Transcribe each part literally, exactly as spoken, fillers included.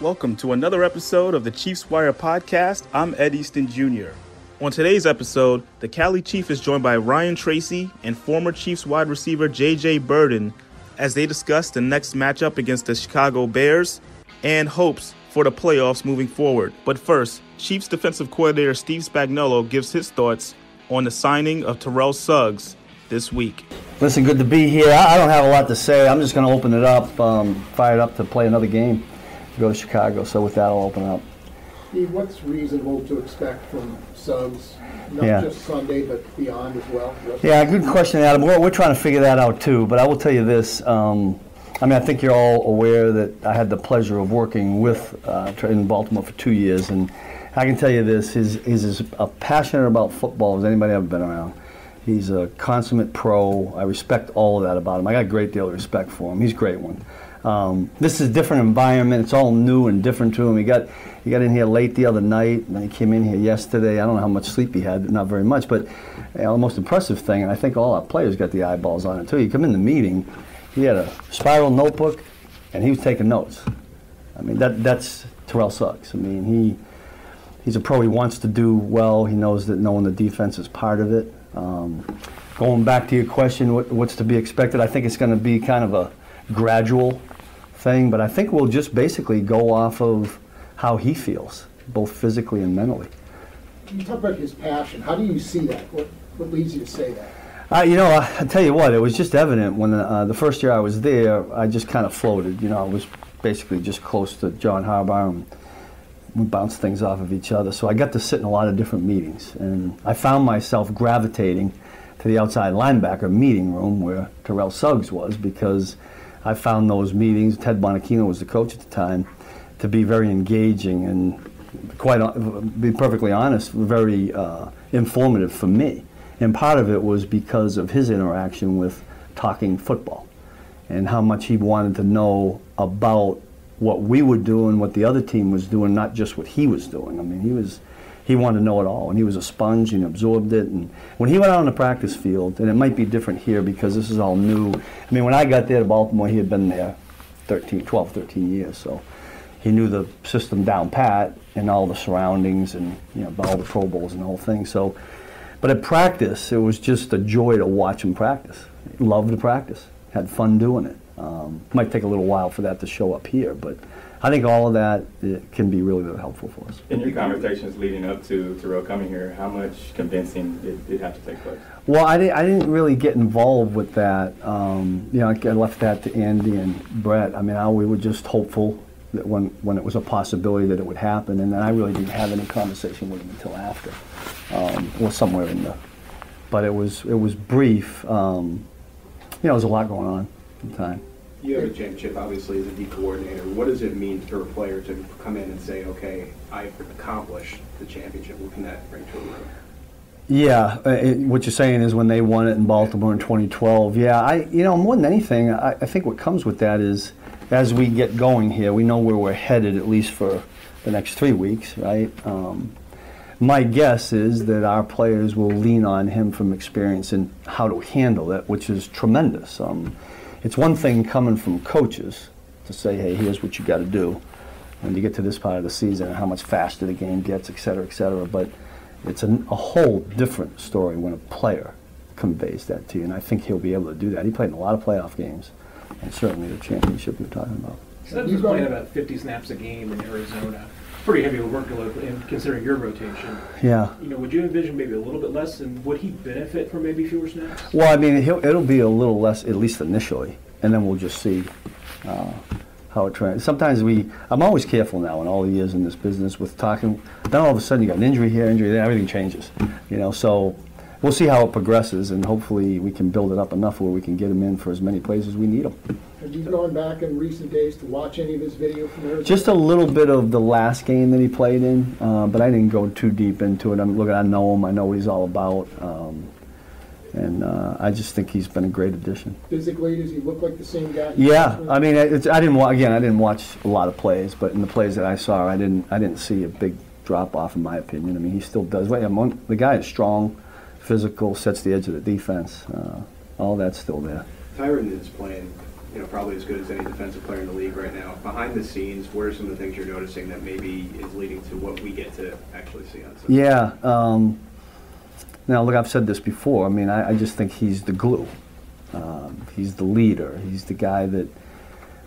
Welcome to another episode of the Chiefs Wire podcast. I'm Ed Easton Junior On today's episode, the Cali Chief is joined by Ryan Tracy and former Chiefs wide receiver J J. Birden as they discuss the next matchup against the Chicago Bears and hopes for the playoffs moving forward. But first, Chiefs defensive coordinator Steve Spagnuolo gives his thoughts on the signing of Terrell Suggs this week. Listen, good to be here. I don't have a lot to say. I'm just going to open it up, um, fire it up to play another game. Go to Chicago, so with that I'll open up. Steve, what's reasonable to expect from Suggs, not yeah. just Sunday, but beyond as well? Yeah, good question, Adam. We're, we're trying to figure that out too, but I will tell you this. Um, I mean, I think you're all aware that I had the pleasure of working with uh, in Baltimore for two years, and I can tell you this, he's, he's as passionate about football as anybody I've been around. He's a consummate pro. I respect all of that about him. I got a great deal of respect for him. He's a great one. Um, this is a different environment. It's all new and different to him. He got he got in here late the other night, and then he came in here yesterday. I don't know how much sleep he had, but not very much. But you know, the most impressive thing, and I think all our players got the eyeballs on it too, he come in the meeting, he had a spiral notebook, and he was taking notes. I mean, that that's Terrell Suggs. I mean, he he's a pro. He wants to do well. He knows that knowing the defense is part of it. Um, going back to your question, what, what's to be expected? I think it's going to be kind of a gradual thing, but I think we'll just basically go off of how he feels, both physically and mentally. You talk about his passion. How do you see that? What, what leads you to say that? Uh, you know, I, I tell you what, it was just evident when uh, the first year I was there, I just kind of floated. You know, I was basically just close to John Harbaugh, and we bounced things off of each other. So I got to sit in a lot of different meetings, and I found myself gravitating to the outside linebacker meeting room where Terrell Suggs was, because I found those meetings, Ted Bonachino was the coach at the time, to be very engaging and, quite be perfectly honest, very uh, informative for me. And part of it was because of his interaction with talking football and how much he wanted to know about what we were doing, what the other team was doing, not just what he was doing. I mean, he was he wanted to know it all, and he was a sponge and absorbed it. And when he went out on the practice field, and it might be different here because this is all new. I mean, when I got there to Baltimore, he had been there thirteen, twelve, thirteen years, so he knew the system down pat and all the surroundings and, you know, all the Pro Bowls and the whole thing. So, but at practice, it was just a joy to watch him practice. He loved to practice, had fun doing it. Um, might take a little while for that to show up here, but I think all of that it can be really, really helpful for us. In your conversations leading up to Terrell coming here, how much convincing did it have to take place? Well, I, di- I didn't really get involved with that. Um, you know, I left that to Andy and Brett. I mean, I, we were just hopeful that when, when it was a possibility that it would happen, and then I really didn't have any conversation with him until after, um, or somewhere in the. But it was it was brief. Um, you know, there was a lot going on at the time. You have a championship, obviously, as a D coordinator. What does it mean to a player to come in and say, okay, I've accomplished the championship? What can that bring to a room? Yeah, it, what you're saying is when they won it in Baltimore in twenty twelve. Yeah, I, you know, more than anything, I, I think what comes with that is as we get going here, we know where we're headed, at least for the next three weeks, right? Um, my guess is that our players will lean on him from experience in how to handle it, which is tremendous. Um, It's one thing coming from coaches to say, hey, here's what you got to do when you get to this part of the season and how much faster the game gets, et cetera, et cetera. But it's a, a whole different story when a player conveys that to you, and I think he'll be able to do that. He played in a lot of playoff games, and certainly the championship you're talking about. Suggs was playing about fifty snaps a game in Arizona. Pretty heavy workload considering your rotation. Yeah. You know, would you envision maybe a little bit less, and would he benefit from maybe fewer snaps? Well, I mean, he'll, it'll be a little less, at least initially, and then we'll just see uh, how it trends. Sometimes we, I'm always careful now in all the years in this business with talking, then all of a sudden you got an injury here, injury there, everything changes. You know, so we'll see how it progresses, and hopefully we can build it up enough where we can get him in for as many plays as we need him. Have you gone back in recent days to watch any of his video from there? Just a little bit of the last game that he played in, uh, but I didn't go too deep into it. I'm looking, I know him, I know what he's all about, um, and uh, I just think he's been a great addition. Physically, does he look like the same guy? Yeah, I mean, it's, I didn't wa- again, I didn't watch a lot of plays, but in the plays that I saw, I didn't, I didn't see a big drop off in my opinion. I mean, he still does. Wait, among, the guy is strong, physical, sets the edge of the defense. Uh, all that's still there. Tyron is playing, you know, probably as good as any defensive player in the league right now. Behind the scenes, what are some of the things you're noticing that maybe is leading to what we get to actually see on Sunday? Yeah. Um, now, look, I've said this before. I mean, I, I just think he's the glue. Um, he's the leader. He's the guy that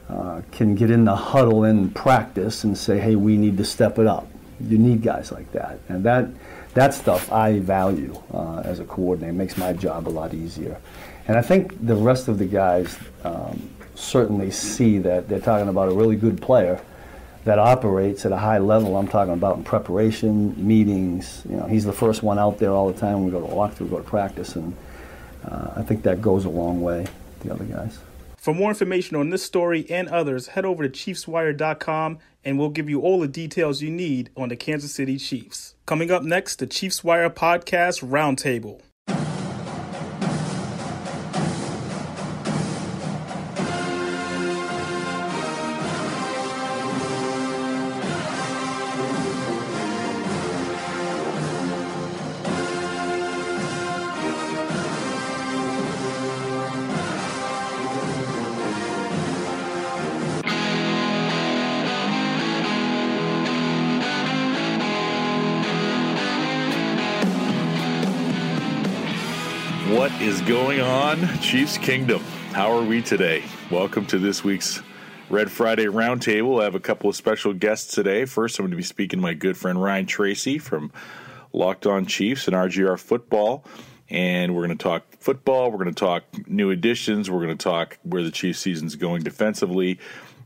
uh, can get in the huddle and practice and say, hey, we need to step it up. You need guys like that. And that that stuff I value uh, as a coordinator. It makes my job a lot easier. And I think the rest of the guys um, certainly see that. They're talking about a really good player that operates at a high level. I'm talking about in preparation, meetings. You know, he's the first one out there all the time. We go to walkthrough, we go to practice, and uh, I think that goes a long way, the other guys. For more information on this story and others, head over to Chiefs Wire dot com, and we'll give you all the details you need on the Kansas City Chiefs. Coming up next, the Chiefs Wire Podcast Roundtable. Going on, Chiefs Kingdom. How are we today? Welcome to this week's Red Friday Roundtable. I have a couple of special guests today. First, I'm going to be speaking to my good friend Ryan Tracy from Locked On Chiefs and R G R Football. And we're going to talk football. We're going to talk new additions. We're going to talk where the Chiefs season's going defensively.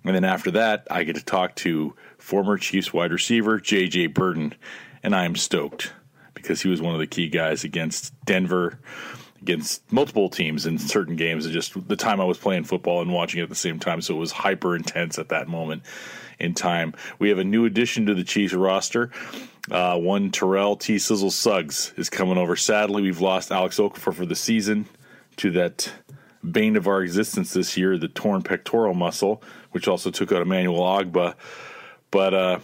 And then after that, I get to talk to former Chiefs wide receiver J J. Birden. And I am stoked because he was one of the key guys against Denver, against multiple teams in certain games, and just the time I was playing football and watching it at the same time, so it was hyper intense at that moment in time. We have a new addition to the Chiefs roster. Uh, one Terrell T. Sizzle Suggs is coming over. Sadly, we've lost Alex Okafor for the season to that bane of our existence this year, the torn pectoral muscle, which also took out Emmanuel Ogbah. But uh,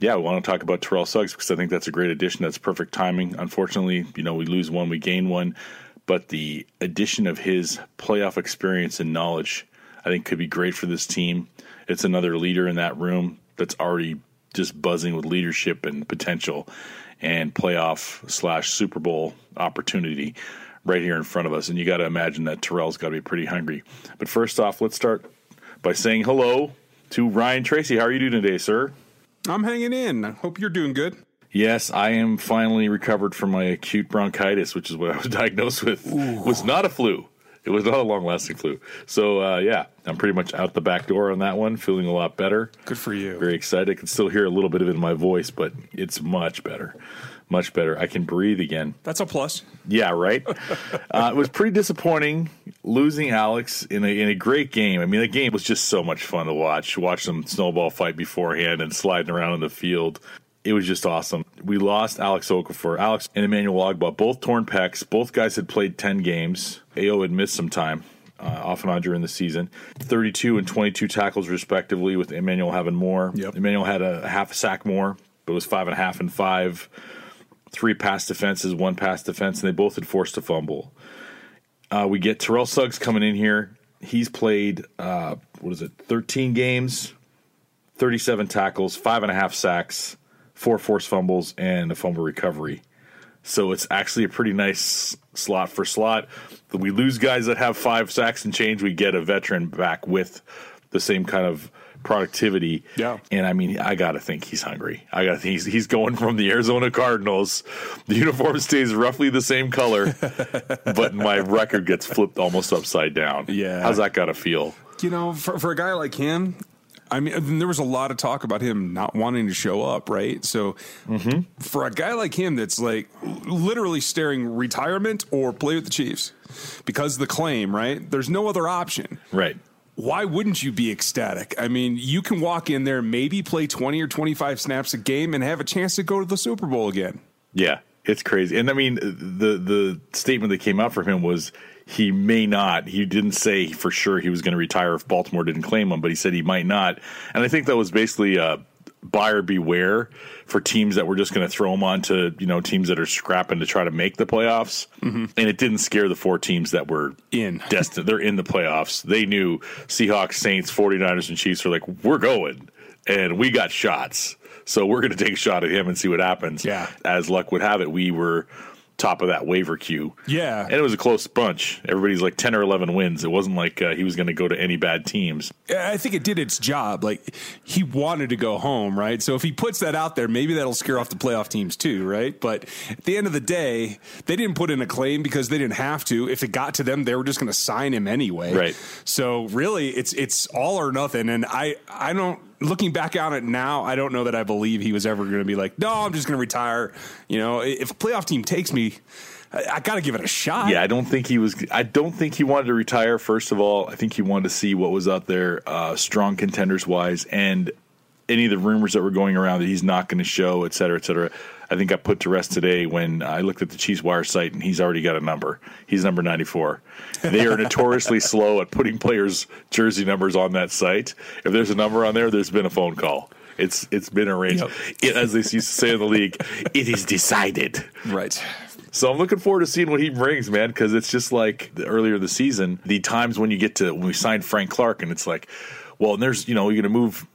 yeah, we want to talk about Terrell Suggs because I think that's a great addition. That's perfect timing. Unfortunately, you know, we lose one, we gain one. But the addition of his playoff experience and knowledge, I think, could be great for this team. It's another leader in that room that's already just buzzing with leadership and potential and playoff slash Super Bowl opportunity right here in front of us. And you got to imagine that Terrell's got to be pretty hungry. But first off, let's start by saying hello to Ryan Tracy. How are you doing today, sir? I'm hanging in. I hope you're doing good. Yes, I am finally recovered from my acute bronchitis, which is what I was diagnosed with. Ooh. It was not a flu. It was not a long-lasting flu. So, uh, yeah, I'm pretty much out the back door on that one, feeling a lot better. Good for you. Very excited. I can still hear a little bit of it in my voice, but it's much better. Much better. I can breathe again. That's a plus. Yeah, right? uh, it was pretty disappointing losing Alex in a, in a great game. I mean, the game was just so much fun to watch. Watch them snowball fight beforehand and sliding around in the field. It was just awesome. We lost Alex Okafor. Alex and Emmanuel Ogbah, both torn pecs. Both guys had played ten games. A O had missed some time uh, off and on during the season. thirty-two and twenty-two tackles, respectively, with Emmanuel having more. Yep. Emmanuel had a half a sack more, but it was five and a half and five. Three pass defenses, one pass defense, and they both had forced a fumble. Uh, we get Terrell Suggs coming in here. He's played, uh, what is it, thirteen games, thirty-seven tackles, five and a half sacks, four forced fumbles, and a fumble recovery. So it's actually a pretty nice slot for slot. We lose guys that have five sacks and change. We get a veteran back with the same kind of productivity. Yeah. And, I mean, I got to think he's hungry. I got to think he's, he's going from the Arizona Cardinals. The uniform stays roughly the same color, but my record gets flipped almost upside down. Yeah. How's that got to feel? You know, for, for a guy like him, I mean, there was a lot of talk about him not wanting to show up, right? So mm-hmm. for a guy like him that's like literally staring retirement or play with the Chiefs because of the claim, right? There's no other option. Right. Why wouldn't you be ecstatic? I mean, you can walk in there, maybe play twenty or twenty-five snaps a game and have a chance to go to the Super Bowl again. Yeah, it's crazy. And I mean, the the statement that came out from him was he may not. He didn't say for sure he was going to retire if Baltimore didn't claim him, but he said he might not. And I think that was basically a uh, buyer beware for teams that were just going to throw him on to, you know, teams that are scrapping to try to make the playoffs. Mm-hmm. And it didn't scare the four teams that were in destined. They're in the playoffs. They knew Seahawks, Saints, forty-niners, and Chiefs were like, we're going and we got shots. So we're going to take a shot at him and see what happens. Yeah. As luck would have it, we were top of that waiver queue. Yeah. And it was a close bunch. Everybody's like ten or eleven wins. It wasn't like uh, he was going to go to any bad teams. I think it did its job. Like, he wanted to go home, right? So if he puts that out there, maybe that'll scare off the playoff teams too, right? But at the end of the day, they didn't put in a claim because they didn't have to. If it got to them, they were just going to sign him anyway. Right. So really, it's it's all or nothing. And I, I don't Looking back on it now, I don't know that I believe he was ever going to be like, no, I'm just going to retire. You know, if a playoff team takes me, I, I got to give it a shot. Yeah, I don't think he was. I don't think he wanted to retire. First of all, I think he wanted to see what was out there, uh, strong contenders wise, and any of the rumors that were going around that he's not going to show, et cetera, et cetera. I think I put to rest today when I looked at the Chiefs Wire site, and he's already got a number. He's number ninety-four. They are notoriously slow at putting players' jersey numbers on that site. If there's a number on there, there's been a phone call. It's It's been arranged. Yep. It, as they used to say in the league, it is decided. Right. So I'm looking forward to seeing what he brings, man, because it's just like the, earlier the season, the times when you get to when we signed Frank Clark, and it's like, well, and there's, you know, you're going to move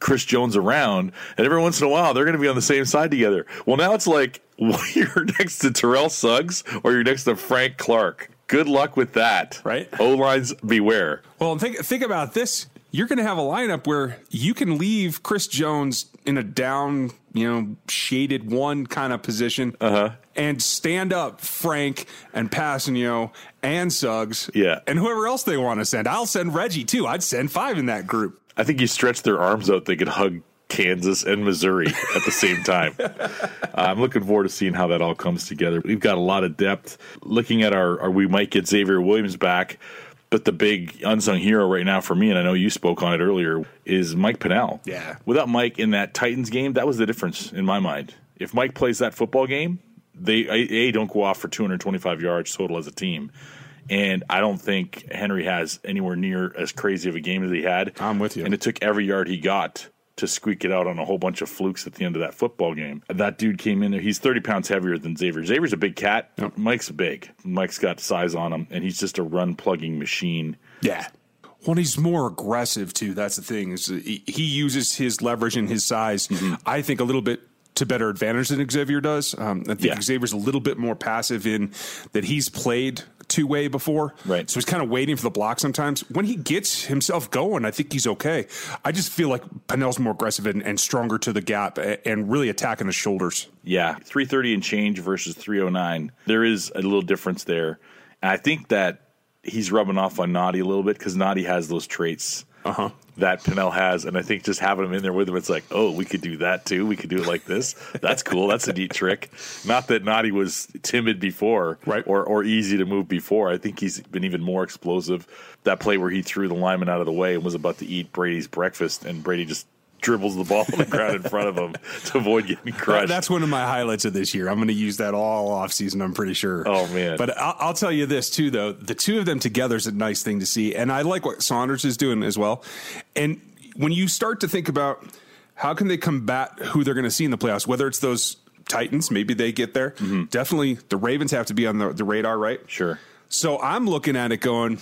Chris Jones around, and every once in a while they're going to be on the same side together. Well, now it's like, well, you're next to Terrell Suggs or you're next to Frank Clark. Good luck with that. Right. O-lines beware. Well, think think about this. You're going to have a lineup where you can leave Chris Jones in a down, you know, shaded one kind of position, uh-huh, and stand up Frank and Passanio and Suggs, yeah, and whoever else they want to send. I'll send Reggie too. I'd send five in that group. I think you stretch their arms out, they could hug Kansas and Missouri at the same time. uh, I'm looking forward to seeing how that all comes together. We've got a lot of depth. Looking at our, our we might get Xavier Williams back, but the big unsung hero right now for me, and I know you spoke on it earlier, is Mike Pinnell. Yeah. Without Mike in that Titans game, that was the difference in my mind. If Mike plays that football game, they A, don't go off for two hundred twenty-five yards total as a team. And I don't think Henry has anywhere near as crazy of a game as he had. I'm with you. And it took every yard he got to squeak it out on a whole bunch of flukes at the end of that football game. That dude came in there. He's thirty pounds heavier than Xavier. Xavier's a big cat. Yep. Mike's big. Mike's got size on him, and he's just a run-plugging machine. Yeah. Well, he's more aggressive, too. That's the thing. Is he uses his leverage and his size, mm-hmm, I think, a little bit to better advantage than Xavier does. Um, I think yeah. Xavier's a little bit more passive in that he's played two-way before. Right. So he's kind of waiting for the block sometimes. When he gets himself going, I think he's okay. I just feel like Pinnell's more aggressive and, and stronger to the gap and really attacking the shoulders. Yeah. three thirty and change versus three oh nine. There is a little difference there. And I think that he's rubbing off on Noddy a little bit because Noddy has those traits uh-huh. that Pinnell has. And I think just having him in there with him, it's like, oh, we could do that too. We could do it like this. That's cool. That's a neat trick. Not that Noddy was timid before, right, or, or easy to move before. I think he's been even more explosive. That play where he threw the lineman out of the way and was about to eat Brady's breakfast, and Brady just dribbles the ball on the ground in front of him to avoid getting crushed. That's one of my highlights of this year. I'm going to use that all offseason, I'm pretty sure. Oh, man. But I'll, I'll tell you this, too, though. The two of them together is a nice thing to see. And I like what Saunders is doing as well. And when you start to think about how can they combat who they're going to see in the playoffs, whether it's those Titans, maybe they get there. Mm-hmm. Definitely the Ravens have to be on the, the radar, right? Sure. So I'm looking at it going,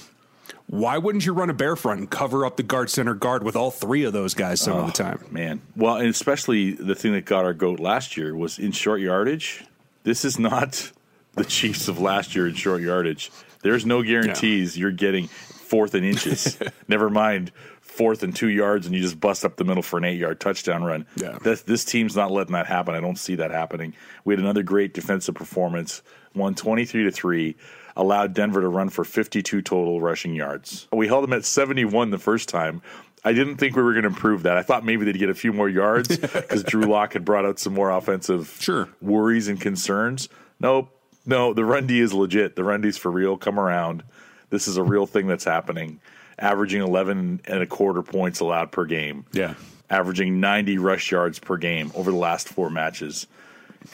why wouldn't you run a bear front and cover up the guard center guard with all three of those guys some oh, of the time? Man. Well, and especially the thing that got our goat last year was in short yardage. This is not the Chiefs of last year in short yardage. There's no guarantees. Yeah. You're getting fourth and inches. Never mind fourth and two yards and you just bust up the middle for an eight-yard touchdown run. Yeah. This, this team's not letting that happen. I don't see that happening. We had another great defensive performance, won twenty-three to three. Allowed Denver to run for fifty-two total rushing yards. We held them at seventy-one the first time. I didn't think we were going to improve that. I thought maybe they'd get a few more yards because Drew Lock had brought out some more offensive sure. worries and concerns. Nope. No, the run D is legit. The run D's for real. Come around. This is a real thing that's happening. Averaging eleven and a quarter points allowed per game. Yeah. Averaging ninety rush yards per game over the last four matches.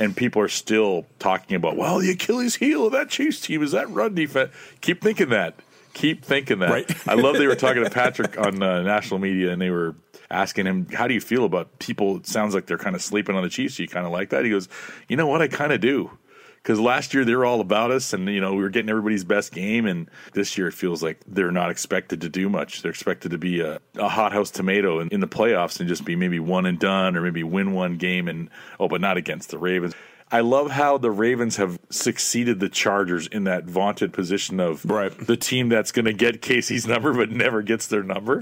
And people are still talking about, well, the Achilles heel of that Chiefs team is that run defense. Keep thinking that. Keep thinking that. Right. I love they were talking to Patrick on uh, national media, and they were asking him, how do you feel about people? It sounds like they're kind of sleeping on the Chiefs. You kind of like that? He goes, you know what? I kind of do. Because last year they were all about us, and you know we were getting everybody's best game. And this year it feels like they're not expected to do much. They're expected to be a, a hothouse tomato in, in the playoffs and just be maybe one and done, or maybe win one game and oh, but not against the Ravens. I love how the Ravens have succeeded the Chargers in that vaunted position of right. the team that's going to get Casey's number but never gets their number.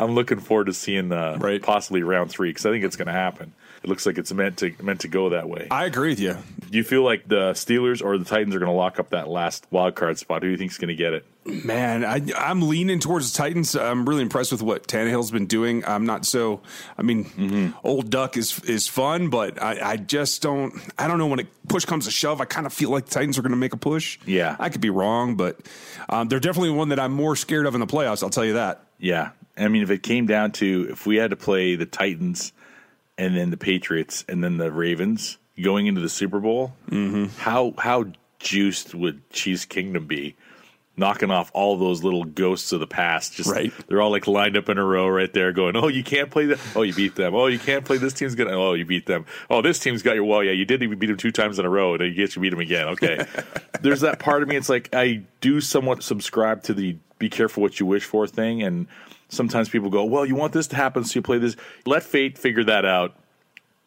I'm looking forward to seeing uh, right. possibly round three because I think it's going to happen. It looks like it's meant to meant to go that way. I agree with you. Do you feel like the Steelers or the Titans are going to lock up that last wild card spot? Who do you think is going to get it? Man, I, I'm leaning towards the Titans. I'm really impressed with what Tannehill's been doing. I'm not so, I mean, mm-hmm. Old Duck is is fun, but I, I just don't, I don't know when a push comes to shove. I kind of feel like the Titans are going to make a push. Yeah. I could be wrong, but um, they're definitely one that I'm more scared of in the playoffs. I'll tell you that. Yeah. I mean, if it came down to, if we had to play the Titans and then the Patriots and then the Ravens going into the Super Bowl, mm-hmm. how how juiced would Chiefs Kingdom be? Knocking off all those little ghosts of the past. Just right. They're all like lined up in a row right there going, oh, you can't play that. Oh, you beat them. Oh, you can't play this team's gonna. Oh, you beat them. Oh, this team's got your wall. Yeah, you did beat them two times in a row. And you get to beat them again. Okay. There's that part of me. It's like I do somewhat subscribe to the be careful what you wish for thing. And sometimes people go, well, you want this to happen, so you play this. Let fate figure that out.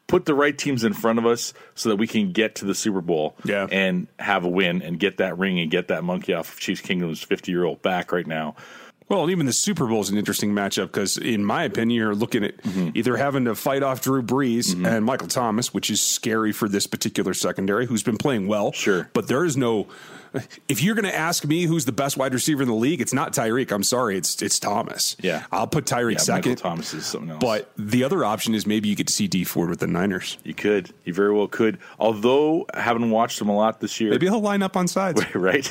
Put the right teams in front of us so that we can get to the Super Bowl yeah. and have a win and get that ring and get that monkey off of Chiefs Kingdom's fifty-year-old back right now. Well, even the Super Bowl is an interesting matchup because, in my opinion, you're looking at mm-hmm. either having to fight off Drew Brees mm-hmm. and Michael Thomas, which is scary for this particular secondary, who's been playing well. Sure. But there is no – if you're going to ask me who's the best wide receiver in the league, it's not Tyreek. I'm sorry. It's it's Thomas. Yeah. I'll put Tyreek yeah, second. Michael Thomas is something else. But the other option is maybe you get to see D Ford with the Niners. You could. You very well could. Although, having watched him a lot this year – maybe he'll line up on sides. Right?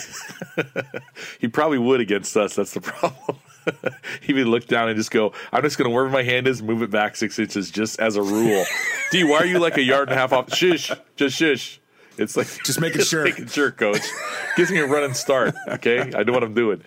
He probably would against us. That's the problem. He would look down and just go, I'm just going to, wherever my hand is, move it back six inches just as a rule. D, why are you like a yard and a half off? Shush, just shush. It's like, just making just sure. Making sure, coach. Gives me a run and start, okay? I know what I'm doing.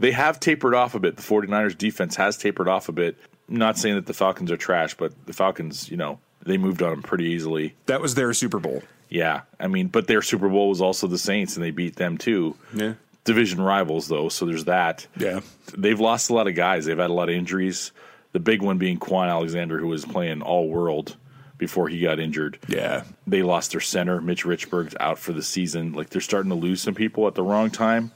They have tapered off a bit. The 49ers defense has tapered off a bit. I'm not saying that the Falcons are trash, but the Falcons, you know, they moved on them pretty easily. That was their Super Bowl. Yeah. I mean, but their Super Bowl was also the Saints, and they beat them too. Yeah. Division rivals, though, so there's that. Yeah. They've lost a lot of guys. They've had a lot of injuries, the big one being Quan Alexander, who was playing all-world before he got injured. Yeah. They lost their center. Mitch Richburg's out for the season. Like, they're starting to lose some people at the wrong time,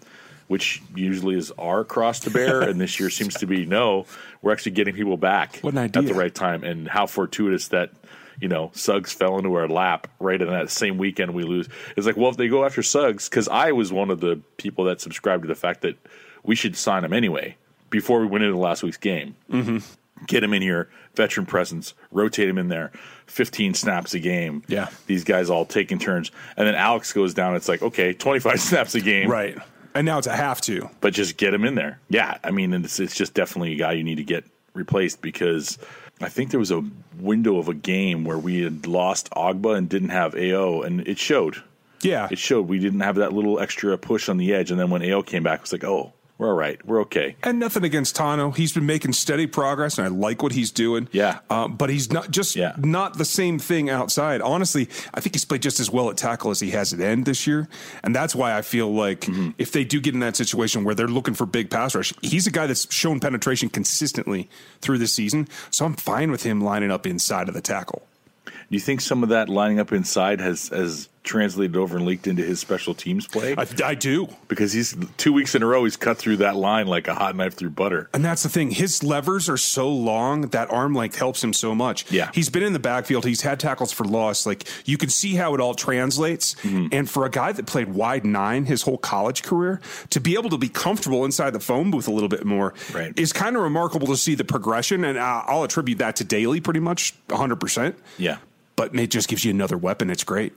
which usually is our cross to bear, and this year seems to be, no, we're actually getting people back what an idea. At the right time, and how fortuitous that – you know, Suggs fell into our lap right in that same weekend we lose. It's like, well, if they go after Suggs, because I was one of the people that subscribed to the fact that we should sign him anyway before we went into last week's game. Mm-hmm. Get him in here, veteran presence, rotate him in there, fifteen snaps a game. Yeah. These guys all taking turns. And then Alex goes down. It's like, okay, twenty-five snaps a game. Right. And now it's a have to. But just get him in there. Yeah. I mean, it's, it's just definitely a guy you need to get replaced because – I think there was a window of a game where we had lost Ogbah and didn't have A O, and it showed. Yeah. It showed. We didn't have that little extra push on the edge, and then when A O came back, it was like, oh, we're all right. We're okay. And nothing against Tano. He's been making steady progress, and I like what he's doing. Yeah. Uh, but he's not just yeah. not the same thing outside. Honestly, I think he's played just as well at tackle as he has at end this year, and that's why I feel like mm-hmm. if they do get in that situation where they're looking for big pass rush, he's a guy that's shown penetration consistently through the season, so I'm fine with him lining up inside of the tackle. Do you think some of that lining up inside has, has translated over and leaked into his special teams play? I, I do. Because he's two weeks in a row, he's cut through that line like a hot knife through butter. And that's the thing. His levers are so long. That arm length helps him so much. Yeah. He's been in the backfield. He's had tackles for loss. Like, you can see how it all translates. Mm-hmm. And for a guy that played wide nine his whole college career, to be able to be comfortable inside the phone booth a little bit more right. is kind of remarkable to see the progression. And I'll attribute that to Daly pretty much one hundred percent. Yeah. But it just gives you another weapon. It's great.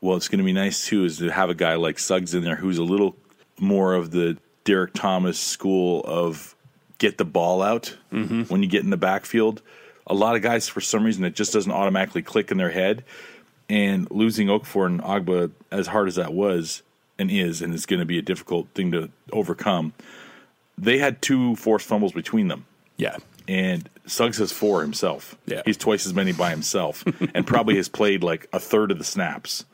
Well, it's going to be nice, too, is to have a guy like Suggs in there who's a little more of the Derrick Thomas school of get the ball out mm-hmm. when you get in the backfield. A lot of guys, for some reason, it just doesn't automatically click in their head. And losing Okafor and Ogbah, as hard as that was and is, and it's going to be a difficult thing to overcome, they had two forced fumbles between them. Yeah. And Suggs has four himself. Yeah. He's twice as many by himself and probably has played like a third of the snaps.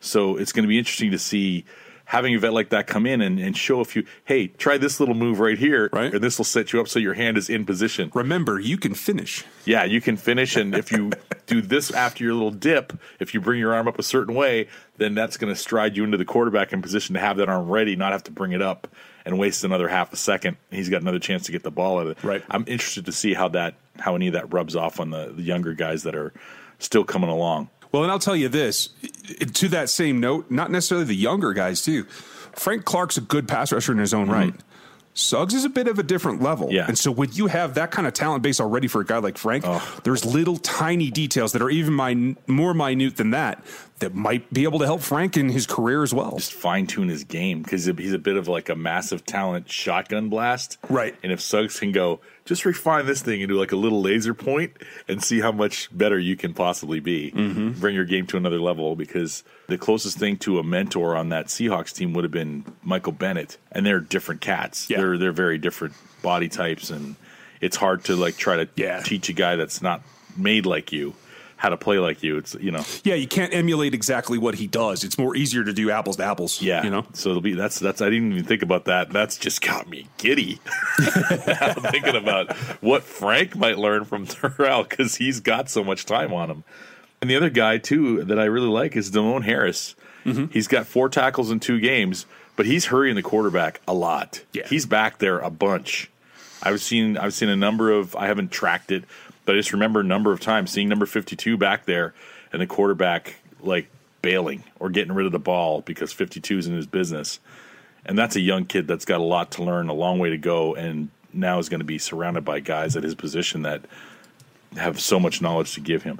So it's going to be interesting to see having a vet like that come in and, and show a few, hey, try this little move right here, right. and this will set you up so your hand is in position. Remember, you can finish. Yeah, you can finish. And if you do this after your little dip, if you bring your arm up a certain way, then that's going to stride you into the quarterback in position to have that arm ready, not have to bring it up and waste another half a second. He's got another chance to get the ball out of it. Right. I'm interested to see how that, how any of that rubs off on the, the younger guys that are still coming along. Well, and I'll tell you this, to that same note, not necessarily the younger guys, too. Frank Clark's a good pass rusher in his own mm-hmm. right. Suggs is a bit of a different level. Yeah. And so when you have that kind of talent base already for a guy like Frank, oh. there's little tiny details that are even min- more minute than that that might be able to help Frank in his career as well. Just fine-tune his game because he's a bit of like a massive talent shotgun blast. Right. And if Suggs can go, just refine this thing and do like a little laser point and see how much better you can possibly be. Mm-hmm. Bring your game to another level because the closest thing to a mentor on that Seahawks team would have been Michael Bennett. And they're different cats. Yeah. They're they're very different body types. And it's hard to like try to yeah. teach a guy that's not made like you how to play like you. It's, you know, yeah, you can't emulate exactly what he does. It's more easier to do apples to apples. Yeah. You know, so it'll be, that's, that's, I didn't even think about that. That's just got me giddy. I'm thinking about what Frank might learn from Terrell. Cause he's got so much time on him. And the other guy too, that I really like is Damone Harris. Mm-hmm. He's got four tackles in two games, but he's hurrying the quarterback a lot. Yeah. He's back there a bunch. I've seen, I've seen a number of, I haven't tracked it, but I just remember a number of times seeing number fifty-two back there and the quarterback like bailing or getting rid of the ball because fifty-two is in his business. And that's a young kid that's got a lot to learn, a long way to go, and now is going to be surrounded by guys at his position that have so much knowledge to give him.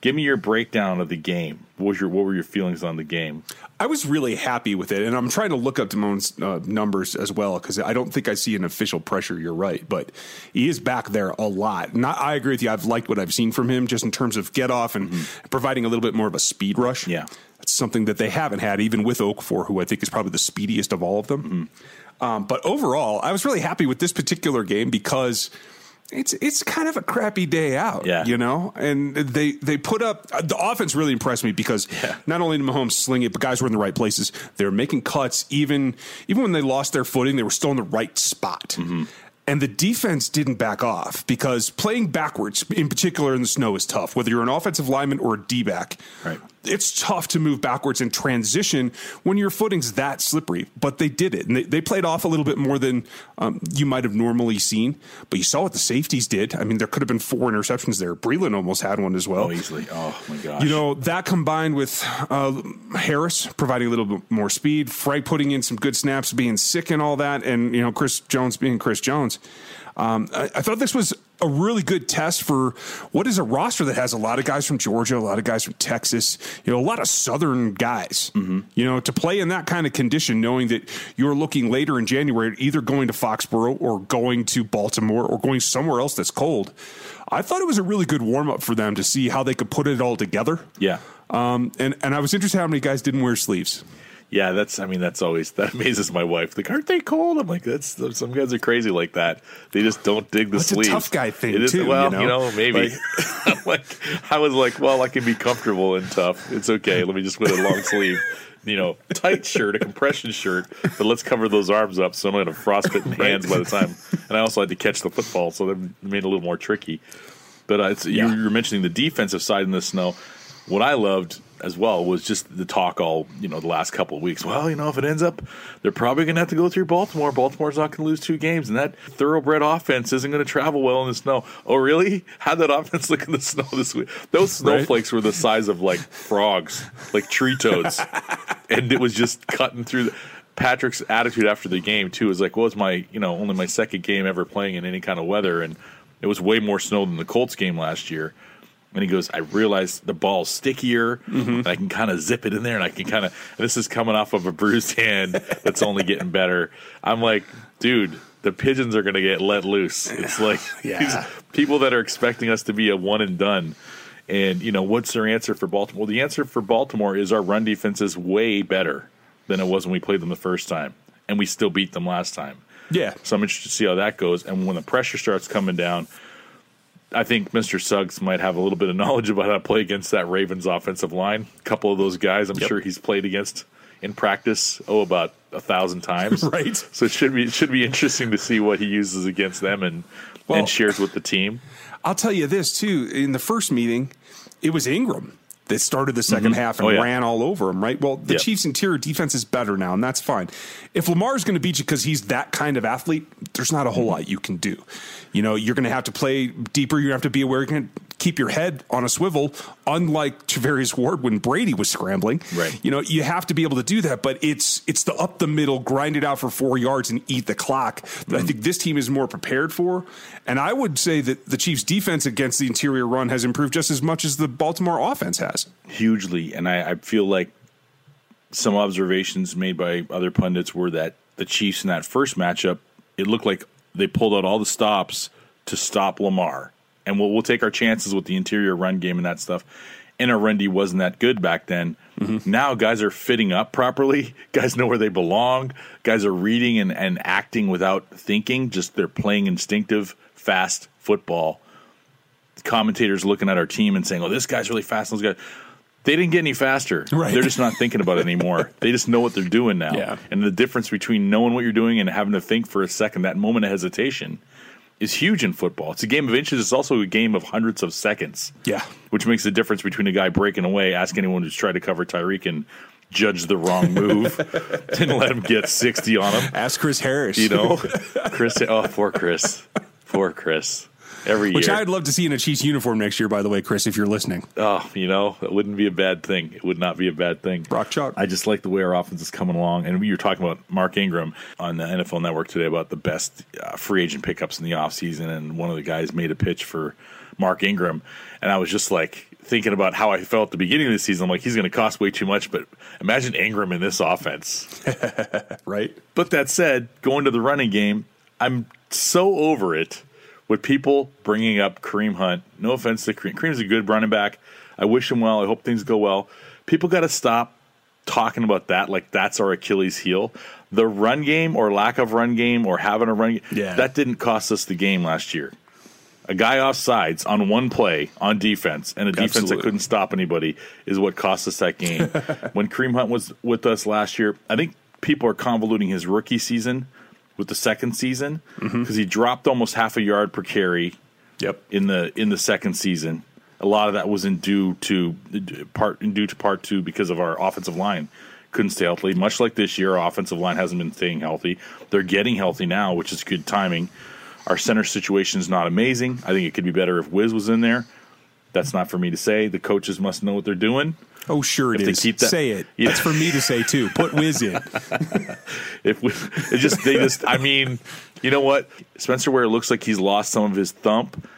Give me your breakdown of the game. What was your what were your feelings on the game? I was really happy with it, and I'm trying to look up Damone's uh, numbers as well because I don't think I see an official pressure. You're right, but he is back there a lot. Not, I agree with you. I've liked what I've seen from him just in terms of get off and mm-hmm. providing a little bit more of a speed rush. Yeah, that's something that they haven't had even with Okafor, who I think is probably the speediest of all of them. Mm-hmm. Um, but overall, I was really happy with this particular game because It's it's kind of a crappy day out, yeah. you know, and they they put up the offense really impressed me because yeah. not only did Mahomes sling it, but guys were in the right places. They were making cuts. Even even when they lost their footing, they were still in the right spot. Mm-hmm. And the defense didn't back off because playing backwards, in particular in the snow, is tough. Whether you're an offensive lineman or a D-back, right. it's tough to move backwards and transition when your footing's that slippery. But they did it. And they, they played off a little bit more than um, you might have normally seen. But you saw what the safeties did. I mean, there could have been four interceptions there. Breland almost had one as well. Oh, easily. Oh, my gosh. You know, that combined with uh, Harris providing a little bit more speed, Frank putting in some good snaps, being sick and all that, and, you know, Chris Jones being Chris Jones. Um, I, I thought this was a really good test for what is a roster that has a lot of guys from Georgia, a lot of guys from Texas, you know, a lot of Southern guys, mm-hmm. you know, to play in that kind of condition, knowing that you're looking later in January, either going to Foxborough or going to Baltimore or going somewhere else that's cold. I thought it was a really good warm up for them to see how they could put it all together. Yeah. Um, and, and I was interested how many guys didn't wear sleeves. Yeah, that's, I mean, that's always, that amazes my wife. Like, aren't they cold? I'm like, that's, some guys are crazy like that. They just don't dig the that's sleeves. It's a tough guy thing, it is, too. Well, you know, you know maybe. Like, like, I was like, well, I can be comfortable and tough. It's okay. Let me just wear a long sleeve, you know, tight shirt, a compression shirt, but let's cover those arms up so I'm going to frostbitten hands by the time. And I also had to catch the football, so that made it a little more tricky. But uh, it's, yeah. you were mentioning the defensive side in the snow. What I loved as well was just the talk all, you know, the last couple of weeks. Well, you know, if it ends up, they're probably going to have to go through Baltimore. Baltimore's not going to lose two games, and that thoroughbred offense isn't going to travel well in the snow. Oh, really? How'd that offense look in the snow this week? Those snowflakes right? were the size of, like, frogs, like tree toads, and it was just cutting through the, Patrick's attitude after the game, too, is like, well, it's my, you know, only my second game ever playing in any kind of weather, and it was way more snow than the Colts game last year. And he goes, I realize the ball's stickier, mm-hmm. and I can kind of zip it in there, and I can kind of – this is coming off of a bruised hand that's only getting better. I'm like, dude, the pigeons are going to get let loose. It's like yeah. these people that are expecting us to be a one and done. And, you know, what's their answer for Baltimore? Well, the answer for Baltimore is our run defense is way better than it was when we played them the first time, and we still beat them last time. Yeah. So I'm interested to see how that goes. And when the pressure starts coming down – I think Mister Suggs might have a little bit of knowledge about how to play against that Ravens offensive line. A couple of those guys I'm yep. sure he's played against in practice, oh, about a thousand times. Right. So it should be it should be interesting to see what he uses against them and, well, and shares with the team. I'll tell you this, too. In the first meeting, it was Ingram that started the second mm-hmm. half and oh, yeah. ran all over him, right? Well, the yep. Chiefs' interior defense is better now, and that's fine. If Lamar's going to beat you because he's that kind of athlete, there's not a whole lot you can do. You know, you're going to have to play deeper. You're going to have to be aware. You're going to keep your head on a swivel, unlike Tavarius Ward when Brady was scrambling. Right. You know, you have to be able to do that, but it's it's the up the middle, grind it out for four yards and eat the clock that mm-hmm. I think this team is more prepared for. And I would say that the Chiefs' defense against the interior run has improved just as much as the Baltimore offense has. Hugely. And I, I feel like some observations made by other pundits were that the Chiefs in that first matchup, it looked like they pulled out all the stops to stop Lamar. And we'll, we'll take our chances with the interior run game and that stuff. And Arundi wasn't that good back then. Mm-hmm. Now guys are fitting up properly. Guys know where they belong. Guys are reading and, and acting without thinking. Just they're playing instinctive, fast football. The commentators looking at our team and saying, oh, this guy's really fast. Those guys, they didn't get any faster. Right. They're just not thinking about it anymore. They just know what they're doing now. Yeah. And the difference between knowing what you're doing and having to think for a second, that moment of hesitation, is huge in football. It's a game of inches. It's also a game of hundreds of seconds. Yeah, which makes the difference between a guy breaking away, ask anyone who's tried to cover Tyreek and judge the wrong move, didn't let him get sixty on him. Ask Chris Harris. You know, Chris. Oh, poor Chris. Poor Chris. Every which year. Which I'd love to see in a Chiefs uniform next year, by the way, Chris, if you're listening. Oh, you know, it wouldn't be a bad thing. It would not be a bad thing. Rock chalk. I just like the way our offense is coming along. And you were talking about Mark Ingram on the N F L Network today about the best uh, free agent pickups in the offseason. And one of the guys made a pitch for Mark Ingram. And I was just like thinking about how I felt at the beginning of the season. I'm like, he's going to cost way too much. But imagine Ingram in this offense. Right. But that said, going to the running game, I'm so over it. With people bringing up Kareem Hunt, no offense to Kareem. Kareem's a good running back. I wish him well. I hope things go well. People got to stop talking about that like that's our Achilles heel. The run game or lack of run game or having a run game, yeah. that didn't cost us the game last year. A guy off sides on one play on defense and a Absolutely. defense that couldn't stop anybody is what cost us that game. When Kareem Hunt was with us last year, I think people are convoluting his rookie season with the second season, because mm-hmm. he dropped almost half a yard per carry yep. in the in the second season. A lot of that was in due to part in due to part two because of our offensive line couldn't stay healthy. Much like this year, our offensive line hasn't been staying healthy. They're getting healthy now, which is good timing. Our center situation is not amazing. I think it could be better if Wiz was in there. That's not for me to say. The coaches must know what they're doing. Oh, sure it if is. Keep that, say it. Yeah. That's for me to say, too. Put Wiz in. if we, it just, they just, I mean, you know what? Spencer Ware looks like he's lost some of his thump,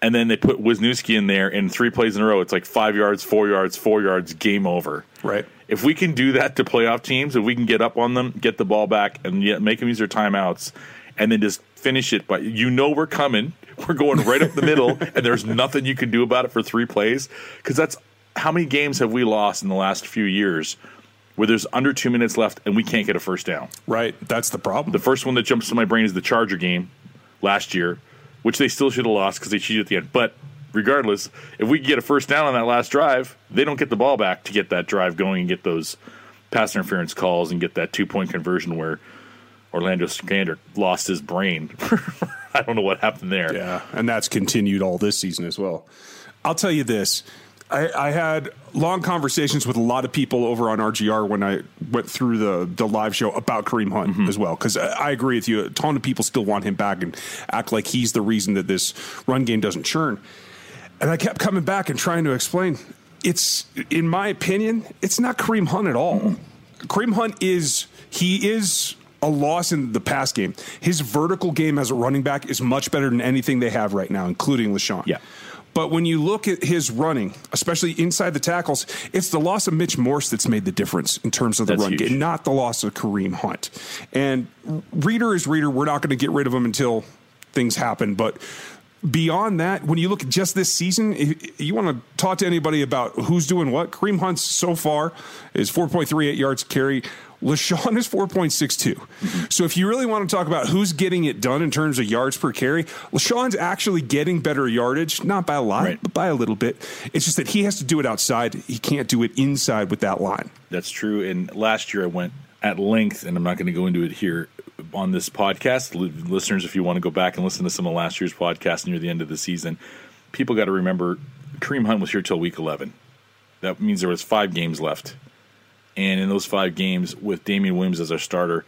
and then they put Wisniewski in there in three plays in a row. It's like five yards, four yards, four yards, game over. Right. If we can do that to playoff teams, if we can get up on them, get the ball back, and yet make them use their timeouts, and then just finish it. But you know we're coming. We're going right up the middle, and there's nothing you can do about it for three plays, because that's how many games have we lost in the last few years where there's under two minutes left and we can't get a first down? Right. That's the problem. The first one that jumps to my brain is the Charger game last year, which they still should have lost because they cheated at the end. But regardless, if we get a first down on that last drive, they don't get the ball back to get that drive going and get those pass interference calls and get that two-point conversion where Orlando Scandrick lost his brain. I don't know what happened there. Yeah, and that's continued all this season as well. I'll tell you this. I, I had long conversations with a lot of people over on R G R when I went through the, the live show about Kareem Hunt mm-hmm. as well, because I, I agree with you. A ton of people still want him back and act like he's the reason that this run game doesn't churn. And I kept coming back and trying to explain, it's, in my opinion, it's not Kareem Hunt at all. Mm-hmm. Kareem Hunt is, he is a loss in the pass game. His vertical game as a running back is much better than anything they have right now, including LeSean. Yeah. But when you look at his running, especially inside the tackles, it's the loss of Mitch Morse that's made the difference in terms of the that's run huge. game, not the loss of Kareem Hunt. And Reader is Reader. We're not going to get rid of him until things happen. But beyond that, when you look at just this season, you want to talk to anybody about who's doing what. Kareem Hunt so far is four point three eight yards carry. LeSean is four point six two. So if you really want to talk about who's getting it done in terms of yards per carry, LeSean's actually getting better yardage, not by a lot, right. but by a little bit. It's just that he has to do it outside. He can't do it inside with that line. That's true. And last year I went at length, and I'm not going to go into it here on this podcast. Listeners, if you want to go back and listen to some of last year's podcast near the end of the season, people got to remember Kareem Hunt was here till week eleven. That means there was five games left. And in those five games, with Damian Williams as our starter,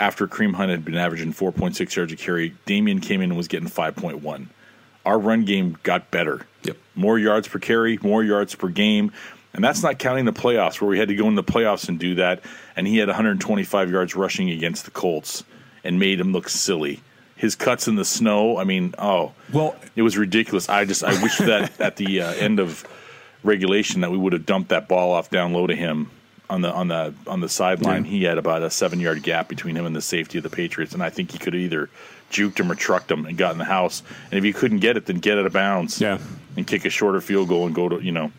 after Kareem Hunt had been averaging four point six yards a carry, Damian came in and was getting five point one. Our run game got better. Yep. More yards per carry, more yards per game. And that's not counting the playoffs, where we had to go in the playoffs and do that. And he had one hundred twenty-five yards rushing against the Colts and made him look silly. His cuts in the snow, I mean, oh, well, it was ridiculous. I just I wish that at the uh, end of regulation that we would have dumped that ball off down low to him. On the on the on the sideline, yeah. He had about a seven yard gap between him and the safety of the Patriots, and I think he could have either juked him or trucked him and got in the house. And if you couldn't get it, then get out of bounds, yeah. and kick a shorter field goal and go to you know.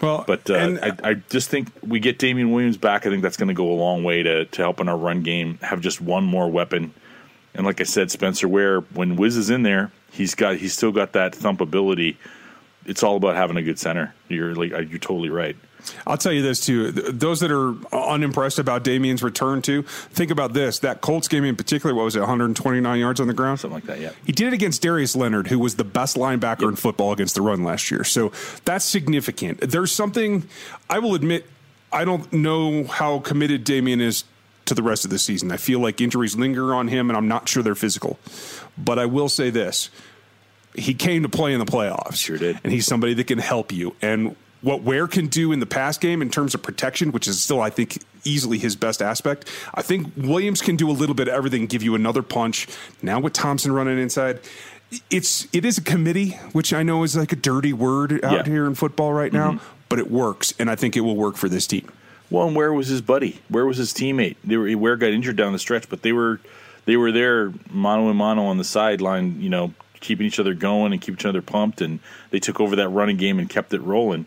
Well, but uh, and, I, I just think we get Damian Williams back. I think that's going to go a long way to to helping our run game have just one more weapon. And like I said, Spencer Ware, when Wiz is in there, he's got he's still got that thump ability. It's all about having a good center. You're like you're totally right. I'll tell you this, too. Those that are unimpressed about Damian's return, too, think about this. That Colts game in particular, what was it, one hundred twenty-nine yards on the ground? Something like that, yeah. He did it against Darius Leonard, who was the best linebacker yep. in football against the run last year. So that's significant. There's something, I will admit, I don't know how committed Damian is to the rest of the season. I feel like injuries linger on him, and I'm not sure they're physical. But I will say this. He came to play in the playoffs. Sure did. And he's somebody that can help you. And what Ware can do in the pass game in terms of protection, which is still, I think, easily his best aspect. I think Williams can do a little bit of everything, give you another punch. Now with Thompson running inside, it's it is a committee, which I know is like a dirty word out yeah. here in football right now, mm-hmm. but it works, and I think it will work for this team. Well, and Ware was his buddy. Ware was his teammate. They were, Ware got injured down the stretch, but they were they were there mano a mano on the sideline, you know, keeping each other going and keep each other pumped, and they took over that running game and kept it rolling.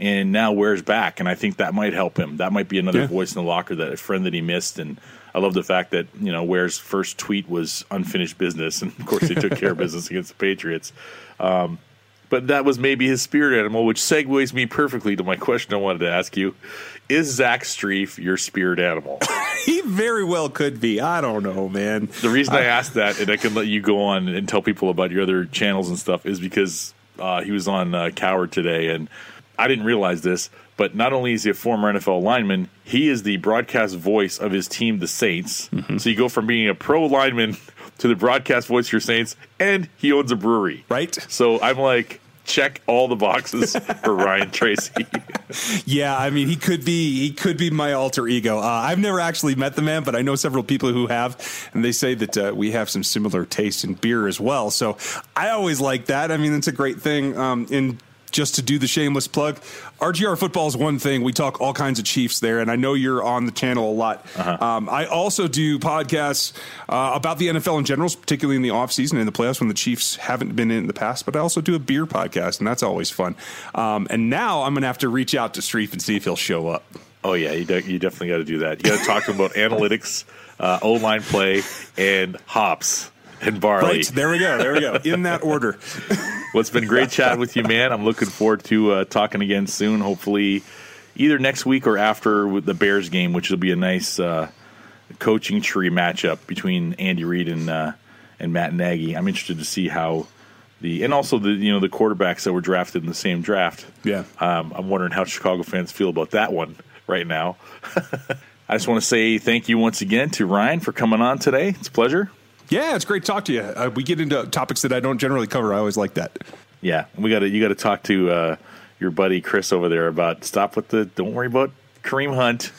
And now Ware's back, and I think that might help him. That might be another yeah. voice in the locker, that a friend that he missed. And I love the fact that, you know, Ware's first tweet was unfinished business, and of course they took care of business against the Patriots. Um, but that was maybe his spirit animal, which segues me perfectly to my question I wanted to ask you. Is Zach Streif your spirit animal? He very well could be. I don't know, man. The reason I, I asked that, and I can let you go on and tell people about your other channels and stuff, is because uh, he was on uh, Coward today, and I didn't realize this, but not only is he a former N F L lineman, he is the broadcast voice of his team, the Saints. Mm-hmm. So you go from being a pro lineman to the broadcast voice of your Saints, and he owns a brewery. Right. So I'm like, check all the boxes for Ryan Tracy. Yeah, I mean, he could be he could be my alter ego. Uh, I've never actually met the man, but I know several people who have, and they say that uh, we have some similar taste in beer as well. So I always like that. I mean, it's a great thing. Um, in Just to do the shameless plug, R G R football is one thing. We talk all kinds of Chiefs there, and I know you're on the channel a lot. Uh-huh. Um, I also do podcasts uh, about the N F L in general, particularly in the offseason and in the playoffs when the Chiefs haven't been in the past, but I also do a beer podcast, and that's always fun. Um, and now I'm going to have to reach out to Streif and see if he'll show up. Oh, yeah, you, de- you definitely got to do that. You got to talk to him about analytics, uh, O-line play, and hops. And barley. Right. There we go. There we go. In that order. Well, it's been great chatting with you, man. I'm looking forward to uh, talking again soon, hopefully either next week or after the Bears game, which will be a nice uh, coaching tree matchup between Andy Reid and uh, and Matt Nagy. I'm interested to see how the and also the you know the quarterbacks that were drafted in the same draft. Yeah, um, I'm wondering how Chicago fans feel about that one right now. I just want to say thank you once again to Ryan for coming on today. It's a pleasure. Yeah, it's great to talk to you. Uh, we get into topics that I don't generally cover. I always like that. Yeah, we got to you got to talk to uh, your buddy Chris over there about stop with the don't worry about Kareem Hunt.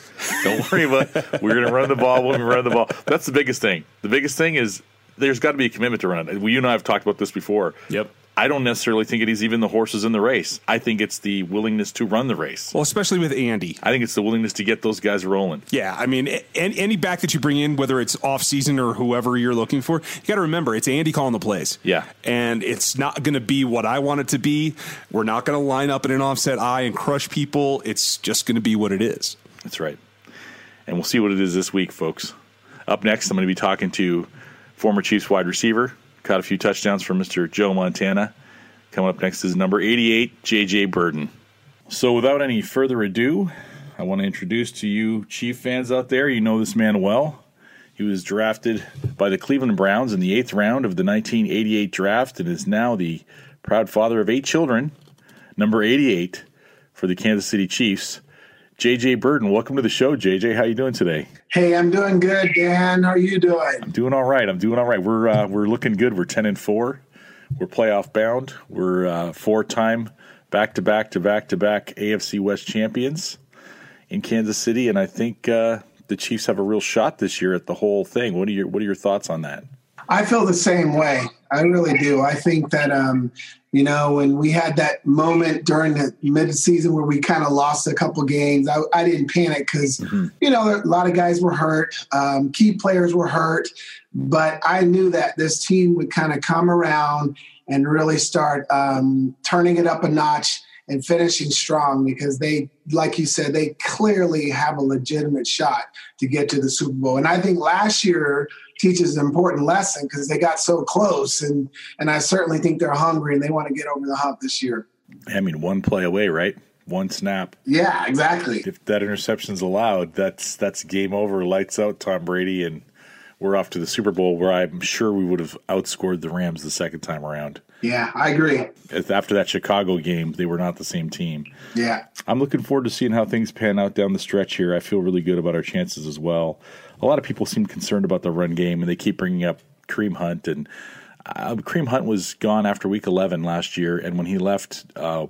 Don't worry about we're going to run the ball when we run the ball. That's the biggest thing. The biggest thing is there's got to be a commitment to run it. You and I have talked about this before. Yep. I don't necessarily think it is even the horses in the race. I think it's the willingness to run the race. Well, especially with Andy. I think it's the willingness to get those guys rolling. Yeah, I mean, any back that you bring in, whether it's offseason or whoever you're looking for, you got to remember, it's Andy calling the plays. Yeah. And it's not going to be what I want it to be. We're not going to line up in an offset eye and crush people. It's just going to be what it is. That's right. And we'll see what it is this week, folks. Up next, I'm going to be talking to former Chiefs wide receiver, caught a few touchdowns from Mister Joe Montana. Coming up next is number eighty-eight, J J. Birden. So without any further ado, I want to introduce to you Chief fans out there. You know this man well. He was drafted by the Cleveland Browns in the eighth round of the nineteen eighty-eight draft and is now the proud father of eight children. Number eighty-eight for the Kansas City Chiefs, J J. Birden. Welcome to the show, J J. How you doing today? Hey, I'm doing good, Dan. How are you doing? I'm doing all right. I'm doing all right. We're uh, we're looking good. We're ten and four. We're playoff bound. We're uh, four-time back-to-back-to-back-to-back A F C West champions in Kansas City, and I think uh, the Chiefs have a real shot this year at the whole thing. What are your What are your thoughts on that? I feel the same way. I really do. I think that, um, you know, when we had that moment during the mid-season where we kind of lost a couple games, I, I didn't panic because, mm-hmm. you know, a lot of guys were hurt. Um, key players were hurt. But I knew that this team would kind of come around and really start um, turning it up a notch and finishing strong because they, like you said, they clearly have a legitimate shot to get to the Super Bowl. And I think last year – teaches an important lesson because they got so close, and and I certainly think they're hungry and they want to get over the hump this year. I mean, one play away, right? One snap. Yeah, exactly. If that interception's allowed, that's that's game over, lights out, Tom Brady, and we're off to the Super Bowl, where I'm sure we would have outscored the Rams the second time around. Yeah, I agree. After that Chicago game, they were not the same team. Yeah. I'm looking forward to seeing how things pan out down the stretch here. I feel really good about our chances as well. A lot of people seem concerned about the run game, and they keep bringing up Kareem Hunt. And uh, Kareem Hunt was gone after week eleven last year, and when he left, uh,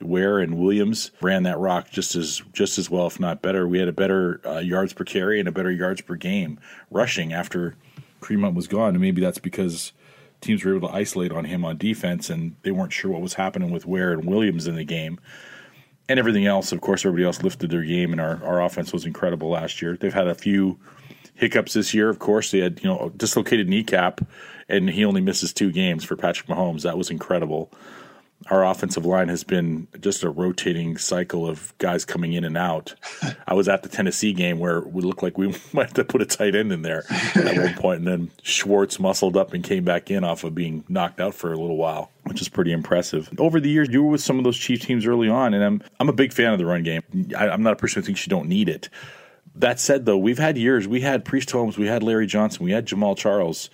Ware and Williams ran that rock just as just as well, if not better. We had a better uh, yards per carry and a better yards per game rushing after Kareem Hunt was gone, and maybe that's because teams were able to isolate on him on defense, and they weren't sure what was happening with Ware and Williams in the game. And everything else, of course, everybody else lifted their game, and our, our offense was incredible last year. They've had a few hiccups this year, of course. They had, you know, a dislocated kneecap, and he only misses two games for Patrick Mahomes. That was incredible. Our offensive line has been just a rotating cycle of guys coming in and out. I was at the Tennessee game where we looked like we might have to put a tight end in there at one point, and then Schwartz muscled up and came back in off of being knocked out for a little while, which is pretty impressive. Over the years, you were with some of those Chiefs teams early on, and I'm I'm a big fan of the run game. I, I'm not a person who thinks you don't need it. That said, though, we've had years. We had Priest Holmes. We had Larry Johnson. We had Jamaal Charles,